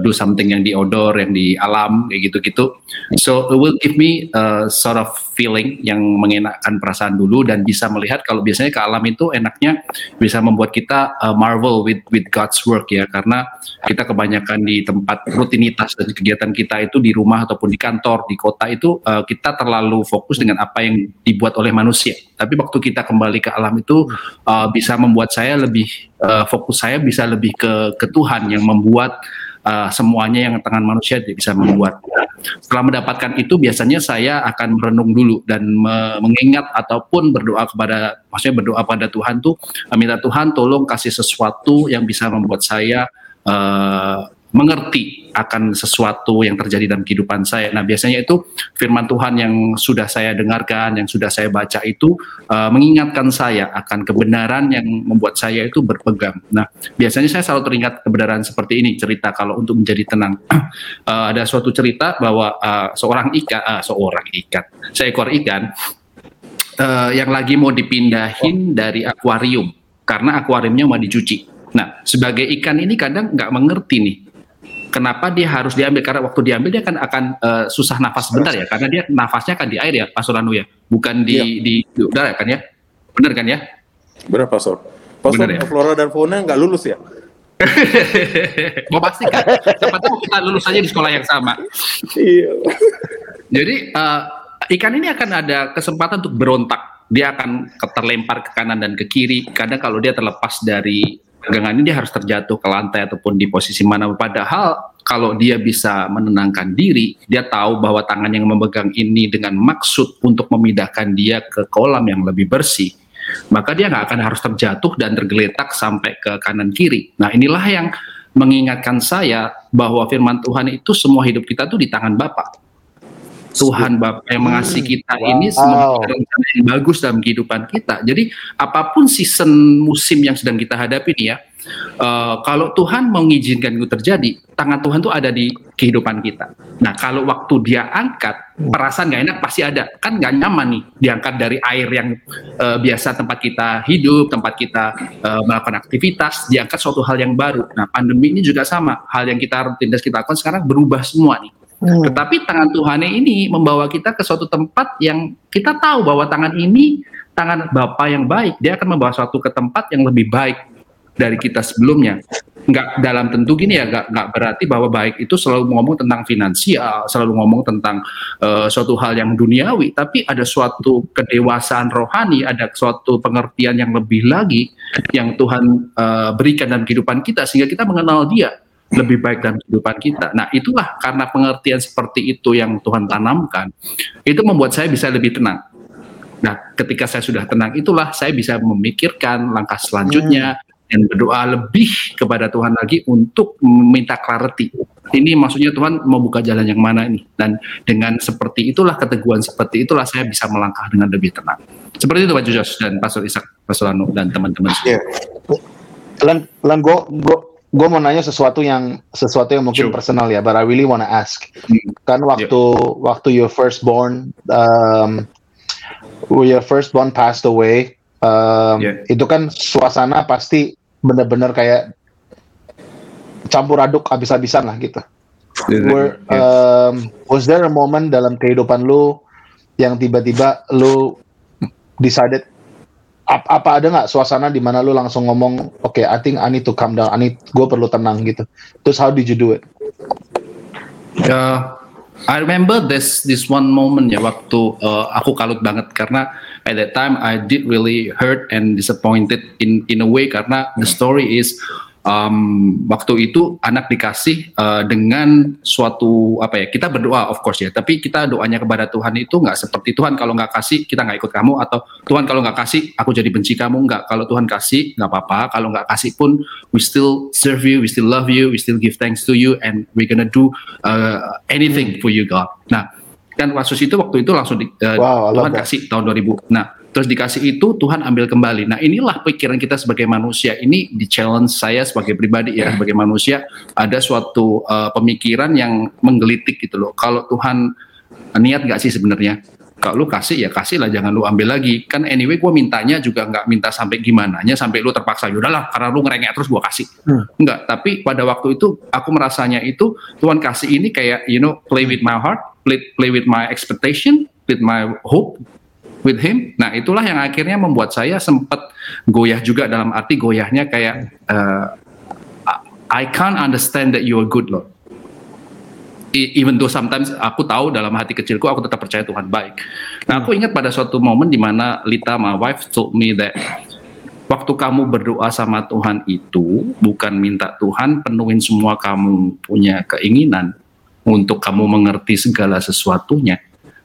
do something yang di outdoor, yang di alam, kayak gitu-gitu. So it will give me sort of feeling yang mengenakkan perasaan dulu dan bisa melihat kalau biasanya ke alam itu enaknya bisa membuat kita marvel with God's work ya, karena kita kebanyakan di tempat rutinitas dan kegiatan kita itu di rumah ataupun di kantor, di kota itu kita terlalu fokus dengan apa yang dibuat oleh manusia. Tapi waktu kita kembali ke alam itu bisa membuat saya lebih fokus saya bisa lebih ke Tuhan yang membuat semuanya yang tangan manusia dia bisa membuat. Setelah mendapatkan itu biasanya saya akan merenung dulu dan mengingat ataupun berdoa pada Tuhan tuh minta Tuhan tolong kasih sesuatu yang bisa membuat saya mengerti akan sesuatu yang terjadi dalam kehidupan saya. Nah biasanya itu firman Tuhan yang sudah saya dengarkan, yang sudah saya baca itu mengingatkan saya akan kebenaran yang membuat saya itu berpegang. Nah biasanya saya selalu teringat kebenaran seperti ini cerita kalau untuk menjadi tenang. Ada suatu cerita bahwa seekor ikan yang lagi mau dipindahin dari akuarium karena akuariumnya mau dicuci. Nah sebagai ikan ini kadang nggak mengerti nih. Kenapa dia harus diambil? Karena waktu diambil dia akan susah nafas sebentar ya, karena dia nafasnya kan di air ya, Pastor Lano ya, bukan di udara kan ya, benar kan ya? Benar Pastor. Pastor bener, ya? Flora dan fauna nggak lulus ya? Mau pasti kan? Siapa tahu kita lulus aja di sekolah yang sama. Jadi ikan ini akan ada kesempatan untuk berontak, dia akan terlempar ke kanan dan ke kiri. Kadang kalau dia terlepas dari pegangannya dia harus terjatuh ke lantai ataupun di posisi mana. Padahal kalau dia bisa menenangkan diri, dia tahu bahwa tangan yang memegang ini dengan maksud untuk memindahkan dia ke kolam yang lebih bersih, maka dia nggak akan harus terjatuh dan tergeletak sampai ke kanan kiri. Nah inilah yang mengingatkan saya bahwa firman Tuhan itu semua hidup kita tuh di tangan Bapa. Tuhan Bapa yang mengasihi kita ini semoga rencana yang bagus dalam kehidupan kita. Jadi apapun season musim yang sedang kita hadapi nih ya, kalau Tuhan mengizinkan itu terjadi, tangan Tuhan tuh ada di kehidupan kita. Nah kalau waktu dia angkat, perasaan gak enak pasti ada. Kan gak nyaman nih diangkat dari air yang biasa tempat kita hidup, tempat kita melakukan aktivitas, diangkat suatu hal yang baru. Nah pandemi ini juga sama, hal yang kita rutinitas kita lakukan sekarang berubah semua nih. Tetapi tangan Tuhan ini membawa kita ke suatu tempat yang kita tahu bahwa tangan ini tangan Bapa yang baik. Dia akan membawa suatu ke tempat yang lebih baik dari kita sebelumnya. Enggak dalam tentu gini ya, enggak berarti bahwa baik itu selalu ngomong tentang finansial, selalu ngomong tentang suatu hal yang duniawi. Tapi ada suatu kedewasaan rohani, ada suatu pengertian yang lebih lagi yang Tuhan berikan dalam kehidupan kita sehingga kita mengenal Dia lebih baik dalam kehidupan kita. Nah itulah karena pengertian seperti itu yang Tuhan tanamkan, itu membuat saya bisa lebih tenang. Nah ketika saya sudah tenang itulah saya bisa memikirkan langkah selanjutnya dan berdoa lebih kepada Tuhan lagi untuk meminta clarity. Ini maksudnya Tuhan mau buka jalan yang mana ini. Dan dengan seperti itulah, keteguhan seperti itulah saya bisa melangkah dengan lebih tenang. Seperti itu Pak Jos dan Pastor Isak, Pastor Lano dan teman-teman. Gue mau nanya sesuatu yang mungkin personal ya, but I really wanna ask. Kan waktu your firstborn passed away, itu kan suasana pasti benar-benar kayak campur aduk abis-abisan lah gitu. Was there a moment dalam kehidupan lu yang tiba-tiba lu decided? Apa ada nggak suasana di mana lu langsung ngomong, okay, I think I need to calm down, gue perlu tenang gitu. Terus how did you do it? I remember this one moment ya, waktu aku kalut banget karena at that time I did really hurt and disappointed in a way, karena the story is waktu itu anak dikasih dengan suatu apa ya, kita berdoa of course ya, tapi kita doanya kepada Tuhan itu nggak seperti Tuhan kalau nggak kasih kita nggak ikut kamu, atau Tuhan kalau nggak kasih aku jadi benci kamu, nggak. Kalau Tuhan kasih nggak apa-apa, kalau nggak kasih pun we still serve you, we still love you, we still give thanks to you and we're gonna do anything for you God. Nah dan kasus itu waktu itu langsung Tuhan kasih tahun 2000. Nah terus dikasih itu Tuhan ambil kembali. Nah inilah pikiran kita sebagai manusia. Ini di challenge saya sebagai pribadi ya, sebagai manusia ada suatu pemikiran yang menggelitik gitu loh. Kalau Tuhan niat nggak sih sebenarnya? Kalau lu kasih ya kasih lah, jangan lu ambil lagi. Kan anyway gue mintanya juga nggak minta sampai gimana, nya sampai lu terpaksa. Yaudahlah, karena lu ngerengek terus gue kasih. Enggak, tapi pada waktu itu aku merasanya itu Tuhan kasih ini kayak you know, play with my heart, play with my expectation, with my hope, with him. Nah itulah yang akhirnya membuat saya sempat goyah juga, dalam arti goyahnya kayak I can't understand that you are good, Lord. Even though sometimes aku tahu dalam hati kecilku, aku tetap percaya Tuhan baik. Nah aku ingat pada suatu momen di mana Lita, my wife, told me that waktu kamu berdoa sama Tuhan itu bukan minta Tuhan penuhin semua kamu punya keinginan untuk kamu mengerti segala sesuatunya,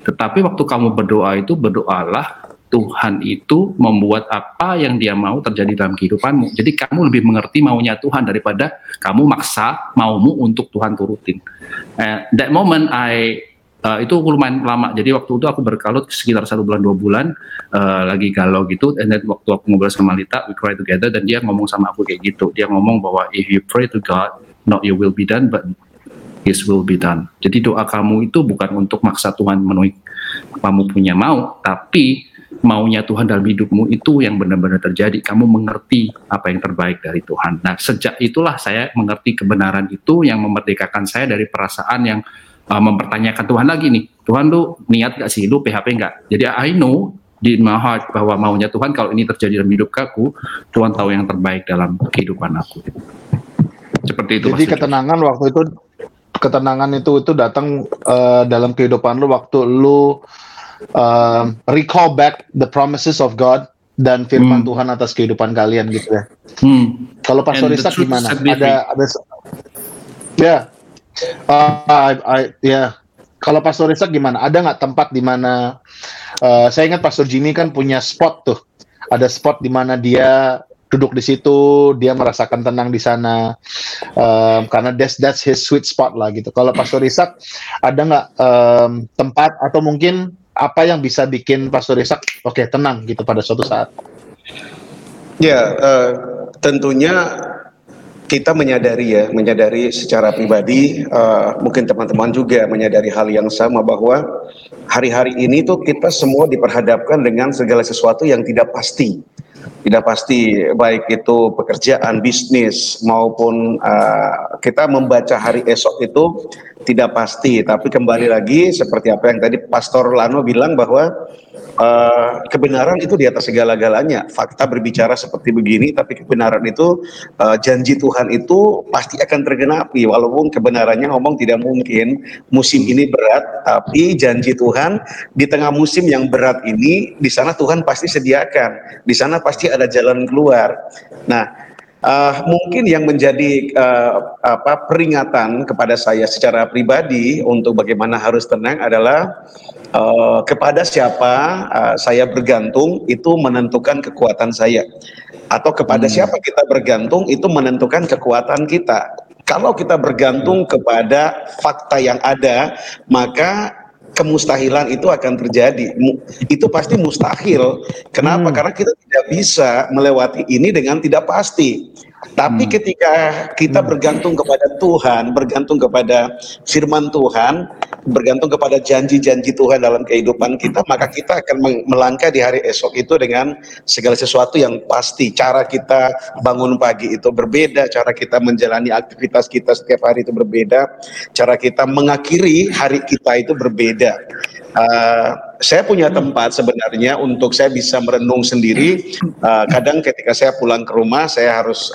tetapi waktu kamu berdoa itu, berdoalah Tuhan itu membuat apa yang dia mau terjadi dalam kehidupanmu. Jadi kamu lebih mengerti maunya Tuhan daripada kamu maksa maumu untuk Tuhan turutin. That moment itu lumayan lama. Jadi waktu itu aku berkalut sekitar 1 bulan 2 bulan, lagi galau gitu. And then waktu aku ngobrol sama Lita, we cry together, dan dia ngomong sama aku kayak gitu. Dia ngomong bahwa if you pray to God, not your will be done, but His will be done. Jadi doa kamu itu bukan untuk maksa Tuhan menuhi kamu punya mau, tapi maunya Tuhan dalam hidupmu itu yang benar-benar terjadi. Kamu mengerti apa yang terbaik dari Tuhan. Nah, sejak itulah saya mengerti kebenaran itu, yang memerdekakan saya dari perasaan yang mempertanyakan Tuhan lagi nih. Tuhan, lu niat gak sih? Lu PHP gak? Jadi I know di my heart bahwa maunya Tuhan kalau ini terjadi dalam hidup aku, Tuhan tahu yang terbaik dalam kehidupan aku. Seperti itu. Jadi ketenangan Joshua. Waktu itu, ketenangan itu datang dalam kehidupan lu waktu lu recall back the promises of God dan firman Tuhan atas kehidupan kalian gitu ya. Kalau Pastor Isak gimana? Kalau Pastor Isak gimana? Ada nggak tempat di mana? Saya ingat Pastor Jimmy kan punya spot tuh. Ada spot di mana dia duduk di situ, dia merasakan tenang di sana, karena that's his sweet spot lah gitu. Kalau Pastor Isak ada nggak tempat atau mungkin apa yang bisa bikin Pastor Isak oke, tenang gitu pada suatu saat? Ya, tentunya kita menyadari secara pribadi, mungkin teman-teman juga menyadari hal yang sama bahwa hari-hari ini tuh kita semua diperhadapkan dengan segala sesuatu yang tidak pasti. Tidak pasti, baik itu pekerjaan, bisnis, maupun kita membaca hari esok itu tidak pasti. Tapi kembali lagi seperti apa yang tadi Pastor Lano bilang bahwa kebenaran itu di atas segala-galanya. Fakta berbicara seperti begini, tapi kebenaran itu, janji Tuhan itu pasti akan tergenapi. Walaupun kebenarannya ngomong tidak mungkin, musim ini berat, tapi janji Tuhan di tengah musim yang berat ini, di sana Tuhan pasti sediakan, di sana pasti ada jalan keluar. Nah, mungkin yang menjadi peringatan kepada saya secara pribadi untuk bagaimana harus tenang adalah kepada siapa saya bergantung itu menentukan kekuatan saya, atau kepada siapa kita bergantung itu menentukan kekuatan kita. Kalau kita bergantung kepada fakta yang ada, maka kemustahilan itu akan terjadi. Itu pasti mustahil. Kenapa? Karena kita tidak bisa melewati ini dengan tidak pasti. Tapi ketika kita bergantung kepada Tuhan, bergantung kepada firman Tuhan, bergantung kepada janji-janji Tuhan dalam kehidupan kita, maka kita akan melangkah di hari esok itu dengan segala sesuatu yang pasti. Cara kita bangun pagi itu berbeda, cara kita menjalani aktivitas kita setiap hari itu berbeda, cara kita mengakhiri hari kita itu berbeda. Saya punya tempat sebenarnya untuk saya bisa merenung sendiri. Kadang ketika saya pulang ke rumah, saya harus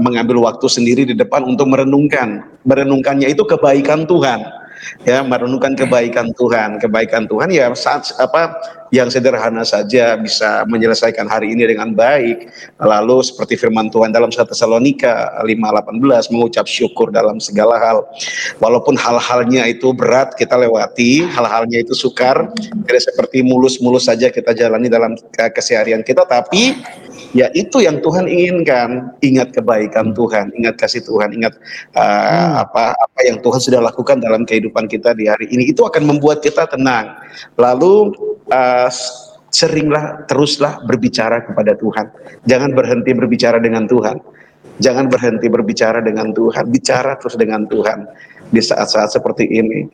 mengambil waktu sendiri di depan untuk merenungkan. Merenungkannya itu kebaikan Tuhan. Ya, merenungkan kebaikan Tuhan. Kebaikan Tuhan ya saat yang sederhana saja bisa menyelesaikan hari ini dengan baik. Lalu seperti firman Tuhan dalam 1 Tesalonika 5:18 mengucap syukur dalam segala hal. Walaupun hal-halnya itu berat kita lewati, hal-halnya itu sukar, tidak seperti mulus-mulus saja kita jalani dalam keseharian kita, tapi ya itu yang Tuhan inginkan. Ingat kebaikan Tuhan, ingat kasih Tuhan, ingat apa yang Tuhan sudah lakukan dalam kehidupan kita di hari ini. Itu akan membuat kita tenang. Lalu teruslah berbicara kepada Tuhan. Jangan berhenti berbicara dengan Tuhan. Bicara terus dengan Tuhan di saat-saat seperti ini.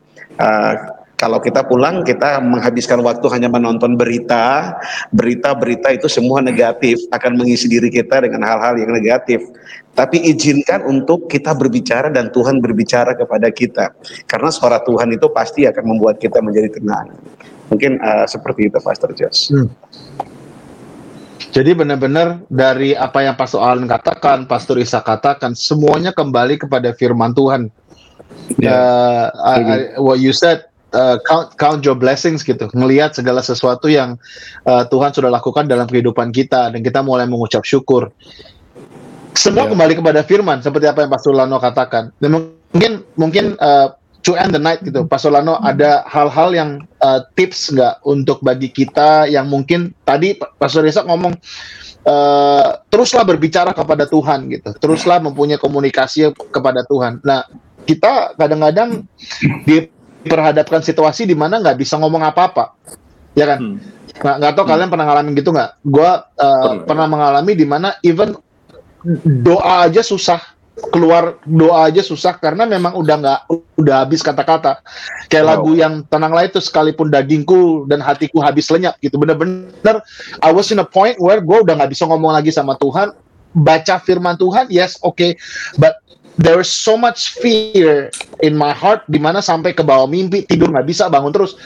Kalau kita pulang, kita menghabiskan waktu hanya menonton berita. Berita-berita itu semua negatif, akan mengisi diri kita dengan hal-hal yang negatif. Tapi izinkan untuk kita berbicara dan Tuhan berbicara kepada kita. Karena suara Tuhan itu pasti akan membuat kita menjadi tenang. Mungkin seperti itu, Pastor Jos. Jadi benar-benar dari apa yang Pastor Alan katakan, Pastor Isak katakan, semuanya kembali kepada firman Tuhan. What you said, count your blessings gitu, ngelihat segala sesuatu yang Tuhan sudah lakukan dalam kehidupan kita, dan kita mulai mengucap syukur. Semua kembali kepada firman, seperti apa yang Pastor Lano katakan. Dan mungkin to end the night gitu, Pastor Lano, ada hal-hal yang tips nggak untuk bagi kita yang mungkin tadi Pastor Isak ngomong, teruslah berbicara kepada Tuhan gitu, teruslah mempunyai komunikasi kepada Tuhan. Nah, kita kadang-kadang diperhadapkan situasi di mana nggak bisa ngomong apa-apa, ya kan? Nggak tahu kalian pernah ngalamin gitu nggak? Gua pernah mengalami di mana even doa aja susah, keluar doa aja susah, karena memang udah habis kata-kata. Kayak lagu yang Tenanglah itu, sekalipun dagingku dan hatiku habis lenyap gitu. Bener-bener I was in a point where gue udah nggak bisa ngomong lagi sama Tuhan. Baca firman Tuhan, yes, okay, but there is so much fear in my heart, di mana sampai ke bawah mimpi, tidur nggak bisa, bangun terus.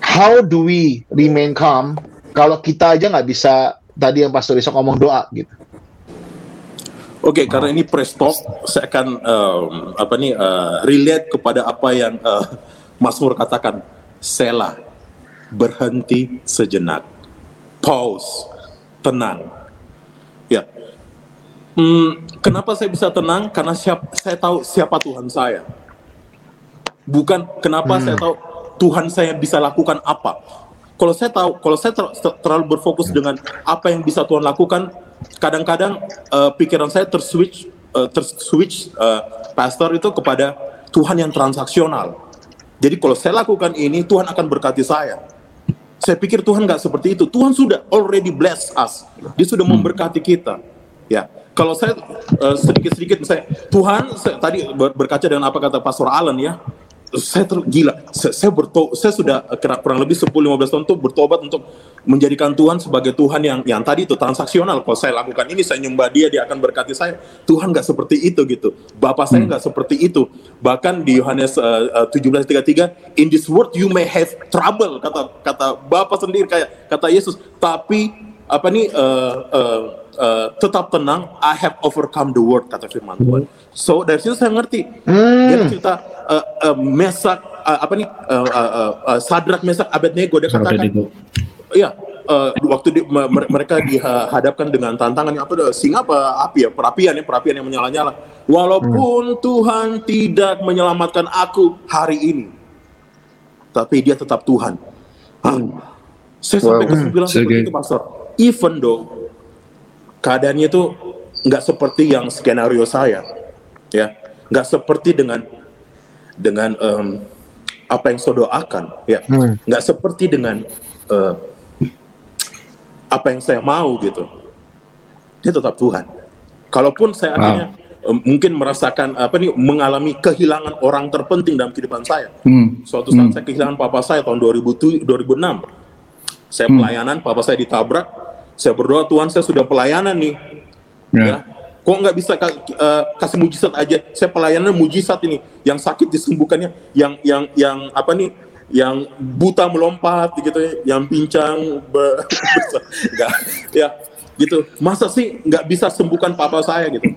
How do we remain calm kalau kita aja nggak bisa, tadi yang Pastor Isak ngomong, doa gitu? Oke, karena ini press talk, saya akan relate kepada apa yang Mazmur katakan. Selah, berhenti sejenak, pause, tenang. Ya. Kenapa saya bisa tenang? Karena saya tahu siapa Tuhan saya. Bukan kenapa saya tahu Tuhan saya bisa lakukan apa. Kalau saya tahu, kalau saya terlalu berfokus dengan apa yang bisa Tuhan lakukan, kadang-kadang pikiran saya terswitch, Pastor, itu kepada Tuhan yang transaksional. Jadi kalau saya lakukan ini, Tuhan akan berkati saya. Saya pikir Tuhan nggak seperti itu. Tuhan sudah already bless us. Dia sudah memberkati kita. Ya, kalau saya sedikit-sedikit misalnya, Tuhan, saya tadi berkaca dengan apa kata Pastor Alan ya, saya gila, saya sudah kurang lebih 10-15 tahun tuh bertobat untuk menjadikan Tuhan sebagai Tuhan yang tadi itu transaksional. Kalau saya lakukan ini, saya nyembah dia, dia akan berkati saya. Tuhan gak seperti itu gitu. Bapak saya gak seperti itu. Bahkan di Yohanes 17:33, in this world you may have trouble, kata Bapak sendiri, kayak kata Yesus, tapi tetap tenang, I have overcome the world, kata firman Tuhan. So dari situ saya ngerti. Dia cerita Mesakh, Sadrakh, Mesakh, Abednego, dia katakan, iya, waktu mereka dihadapkan dengan tantangan perapian yang menyala-nyala. Walaupun Tuhan tidak menyelamatkan aku hari ini, tapi dia tetap Tuhan. Saya sampai kesimpulan seperti itu, Pastor. Even though keadaannya itu nggak seperti yang skenario saya, ya, nggak seperti dengan apa yang saya doakan, ya, nggak seperti dengan apa yang saya mau gitu. Dia tetap Tuhan. Kalaupun saya akhirnya mungkin merasakan mengalami kehilangan orang terpenting dalam kehidupan saya. Suatu saat saya kehilangan papa saya tahun 2006. Saya pelayanan, papa saya ditabrak. Saya berdoa, Tuhan, saya sudah pelayanan nih. Ya. Kok nggak bisa kasih mujizat aja? Saya pelayanan mujizat ini, yang sakit disembuhkannya, yang buta melompat gitu, yang pincang ya, gitu. Masa sih nggak bisa sembuhkan papa saya gitu?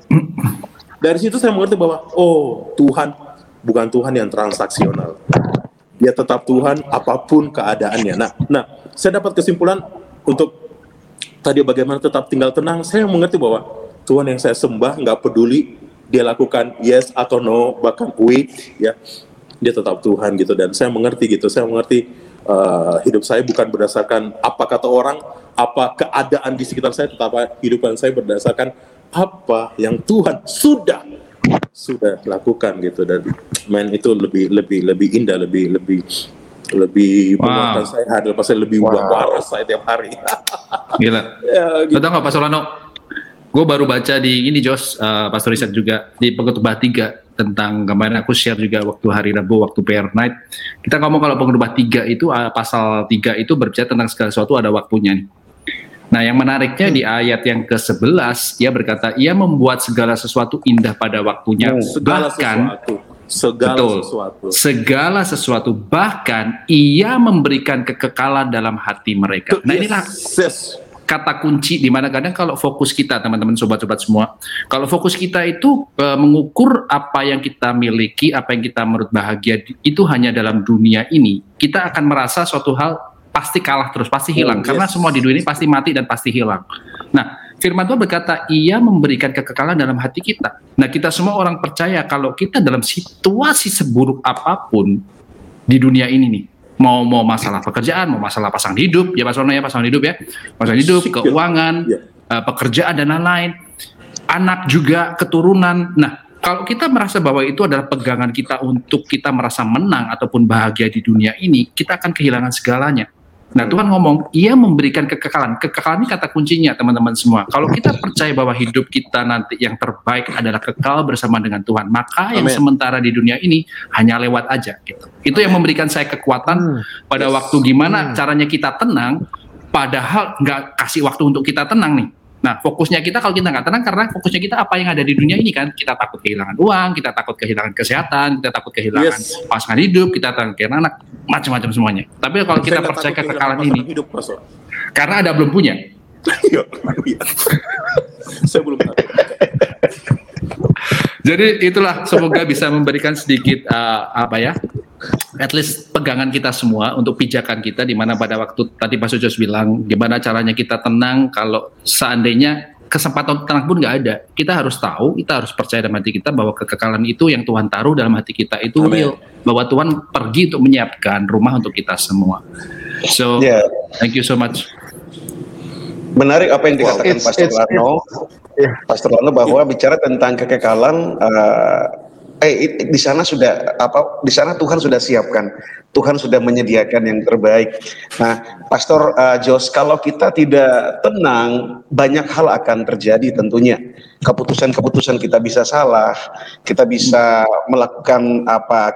Dari situ saya mengerti bahwa Tuhan bukan Tuhan yang transaksional. Dia tetap Tuhan apapun keadaannya. Nah, saya dapat kesimpulan untuk tadi bagaimana tetap tinggal tenang. Saya mengerti bahwa Tuhan yang saya sembah nggak peduli dia lakukan yes atau no, bahkan wait, ya, dia tetap Tuhan gitu. Dan saya mengerti gitu. Saya mengerti hidup saya bukan berdasarkan apa kata orang, apa keadaan di sekitar saya, tetapi kehidupan saya berdasarkan apa yang Tuhan sudah lakukan gitu. Dan itu lebih indah, lebih menguatkan saya, pas saya lebih waras saya tiap hari. Gila. Ya, gitu. Tahu nggak Pastor Lano? Gue baru baca di ini Jos, Pastor Isak juga di Pengkhotbah 3. tentang kemarin aku share juga waktu hari Rabu, waktu prayer night. Kita ngomong kalau Pengkhotbah 3 itu, pasal 3 itu berbicara tentang segala sesuatu ada waktunya. Nah yang menariknya di ayat yang ke-11, ia berkata, ia membuat segala sesuatu indah pada waktunya. Segala sesuatu. Bahkan ia memberikan kekekalan dalam hati mereka. Nah inilah kata kunci, dimana kadang kalau fokus kita, teman-teman, sobat-sobat semua, kalau fokus kita itu mengukur apa yang kita miliki, apa yang kita menurut bahagia, itu hanya dalam dunia ini, kita akan merasa suatu hal pasti kalah terus, pasti hilang, karena semua di dunia ini pasti mati dan pasti hilang. Nah, firman Tuhan berkata, ia memberikan kekekalan dalam hati kita. Nah, kita semua orang percaya kalau kita dalam situasi seburuk apapun di dunia ini nih, mau masalah pekerjaan, mau masalah pasangan hidup, ya Pak Sono ya, pasangan hidup, keuangan, pekerjaan dan lain-lain, anak juga, keturunan. Nah, kalau kita merasa bahwa itu adalah pegangan kita untuk kita merasa menang ataupun bahagia di dunia ini, kita akan kehilangan segalanya. Nah, Tuhan ngomong, ia memberikan kekekalan. Kekekalan ini kata kuncinya, teman-teman semua. Kalau kita percaya bahwa hidup kita nanti yang terbaik adalah kekal bersama dengan Tuhan, maka yang sementara di dunia ini hanya lewat aja gitu. Itu yang memberikan saya kekuatan pada waktu gimana caranya kita tenang, padahal nggak kasih waktu untuk kita tenang nih. Nah, fokusnya kita kalau kita nggak tenang, karena fokusnya kita apa yang ada di dunia ini kan, kita takut kehilangan uang, kita takut kehilangan kesehatan, kita takut kehilangan pasangan hidup, kita takut kehilangan anak, macam-macam semuanya. Tapi kalau kita percaya kekekalan ini, karena ada belum punya. Saya belum tahu. Jadi itulah, semoga bisa memberikan sedikit at least pegangan kita semua untuk pijakan kita, di mana pada waktu tadi Pastor Jos bilang gimana caranya kita tenang, kalau seandainya kesempatan tenang pun nggak ada, kita harus tahu, kita harus percaya dalam hati kita bahwa kekekalan itu yang Tuhan taruh dalam hati kita itu real, bahwa Tuhan pergi untuk menyiapkan rumah untuk kita semua. So thank you so much. Menarik apa yang dikatakan Pastor Lano bahwa bicara tentang kekekalan, di sana sudah Tuhan sudah siapkan, Tuhan sudah menyediakan yang terbaik. Nah, Pastor Jos, kalau kita tidak tenang, banyak hal akan terjadi tentunya. Keputusan-keputusan kita bisa salah, kita bisa melakukan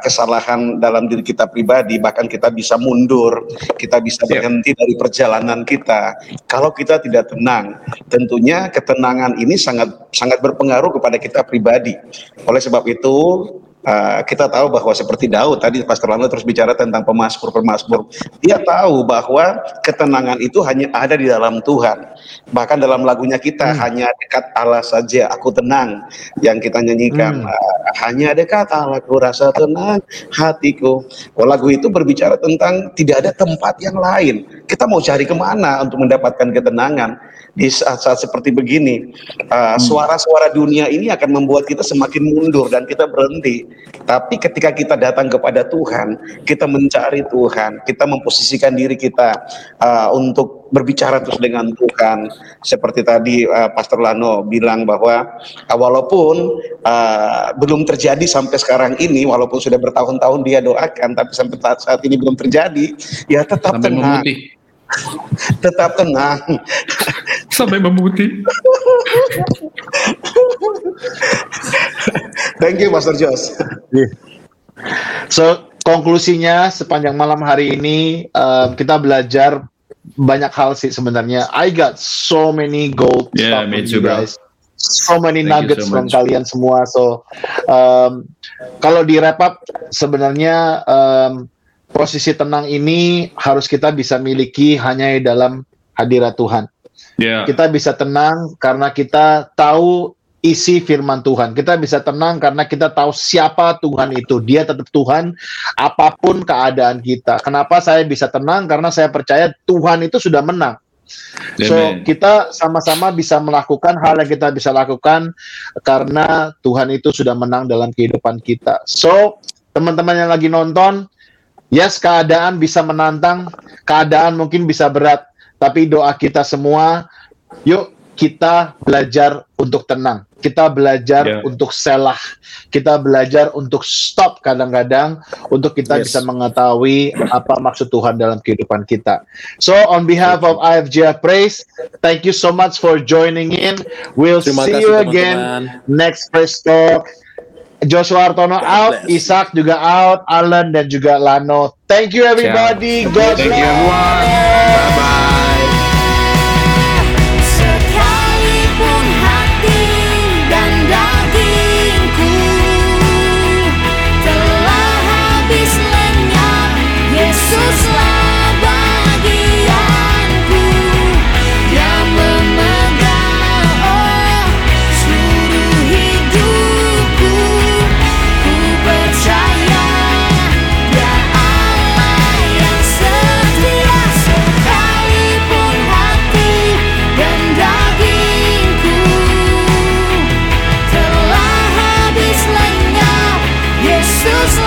kesalahan dalam diri kita pribadi, bahkan kita bisa mundur, kita bisa berhenti dari perjalanan kita. Kalau kita tidak tenang, tentunya ketenangan ini sangat berpengaruh kepada kita pribadi. Oleh sebab itu, kita tahu bahwa seperti Daud tadi, Pastor Lano terus bicara tentang pemazmur. Dia tahu bahwa ketenangan itu hanya ada di dalam Tuhan. Bahkan dalam lagunya kita, hanya dekat Allah saja aku tenang, yang kita nyanyikan, hanya dekat Allah ku rasa tenang hatiku. Lagu itu berbicara tentang tidak ada tempat yang lain. Kita mau cari kemana untuk mendapatkan ketenangan di saat-saat seperti begini? Suara-suara dunia ini akan membuat kita semakin mundur dan kita berhenti. Tapi ketika kita datang kepada Tuhan, kita mencari Tuhan, kita memposisikan diri kita untuk berbicara terus dengan Tuhan. Seperti tadi Pastor Lano bilang bahwa walaupun belum terjadi sampai sekarang ini, walaupun sudah bertahun-tahun dia doakan, tapi sampai saat ini belum terjadi, ya tetap sampai tenang. Tetap tenang sampai memutih. Thank you, Pastor Jos. So, konklusinya sepanjang malam hari ini, kita belajar banyak hal sih sebenarnya. I got so many gold stuff from you guys. So many nuggets from kalian semua. So, kalau di wrap up sebenarnya, posisi tenang ini harus kita bisa miliki hanya dalam hadirat Tuhan. Kita bisa tenang karena kita tahu isi firman Tuhan. Kita bisa tenang karena kita tahu siapa Tuhan itu. Dia tetap Tuhan apapun keadaan kita. Kenapa saya bisa tenang? Karena saya percaya Tuhan itu sudah menang. So, kita sama-sama bisa melakukan hal yang kita bisa lakukan karena Tuhan itu sudah menang dalam kehidupan kita. So, teman-teman yang lagi nonton, yes, keadaan bisa menantang, keadaan mungkin bisa berat, tapi doa kita semua, yuk kita belajar untuk tenang. Kita belajar untuk selah. Kita belajar untuk stop kadang-kadang, untuk kita bisa mengetahui apa maksud Tuhan dalam kehidupan kita. So, on behalf of IFGF Praise, thank you so much for joining in. We'll see you again next Praise Talk. Joshua Artono out, Isak juga out, Alan dan juga Lano. Thank you everybody. God bless everyone. Bye bye. Just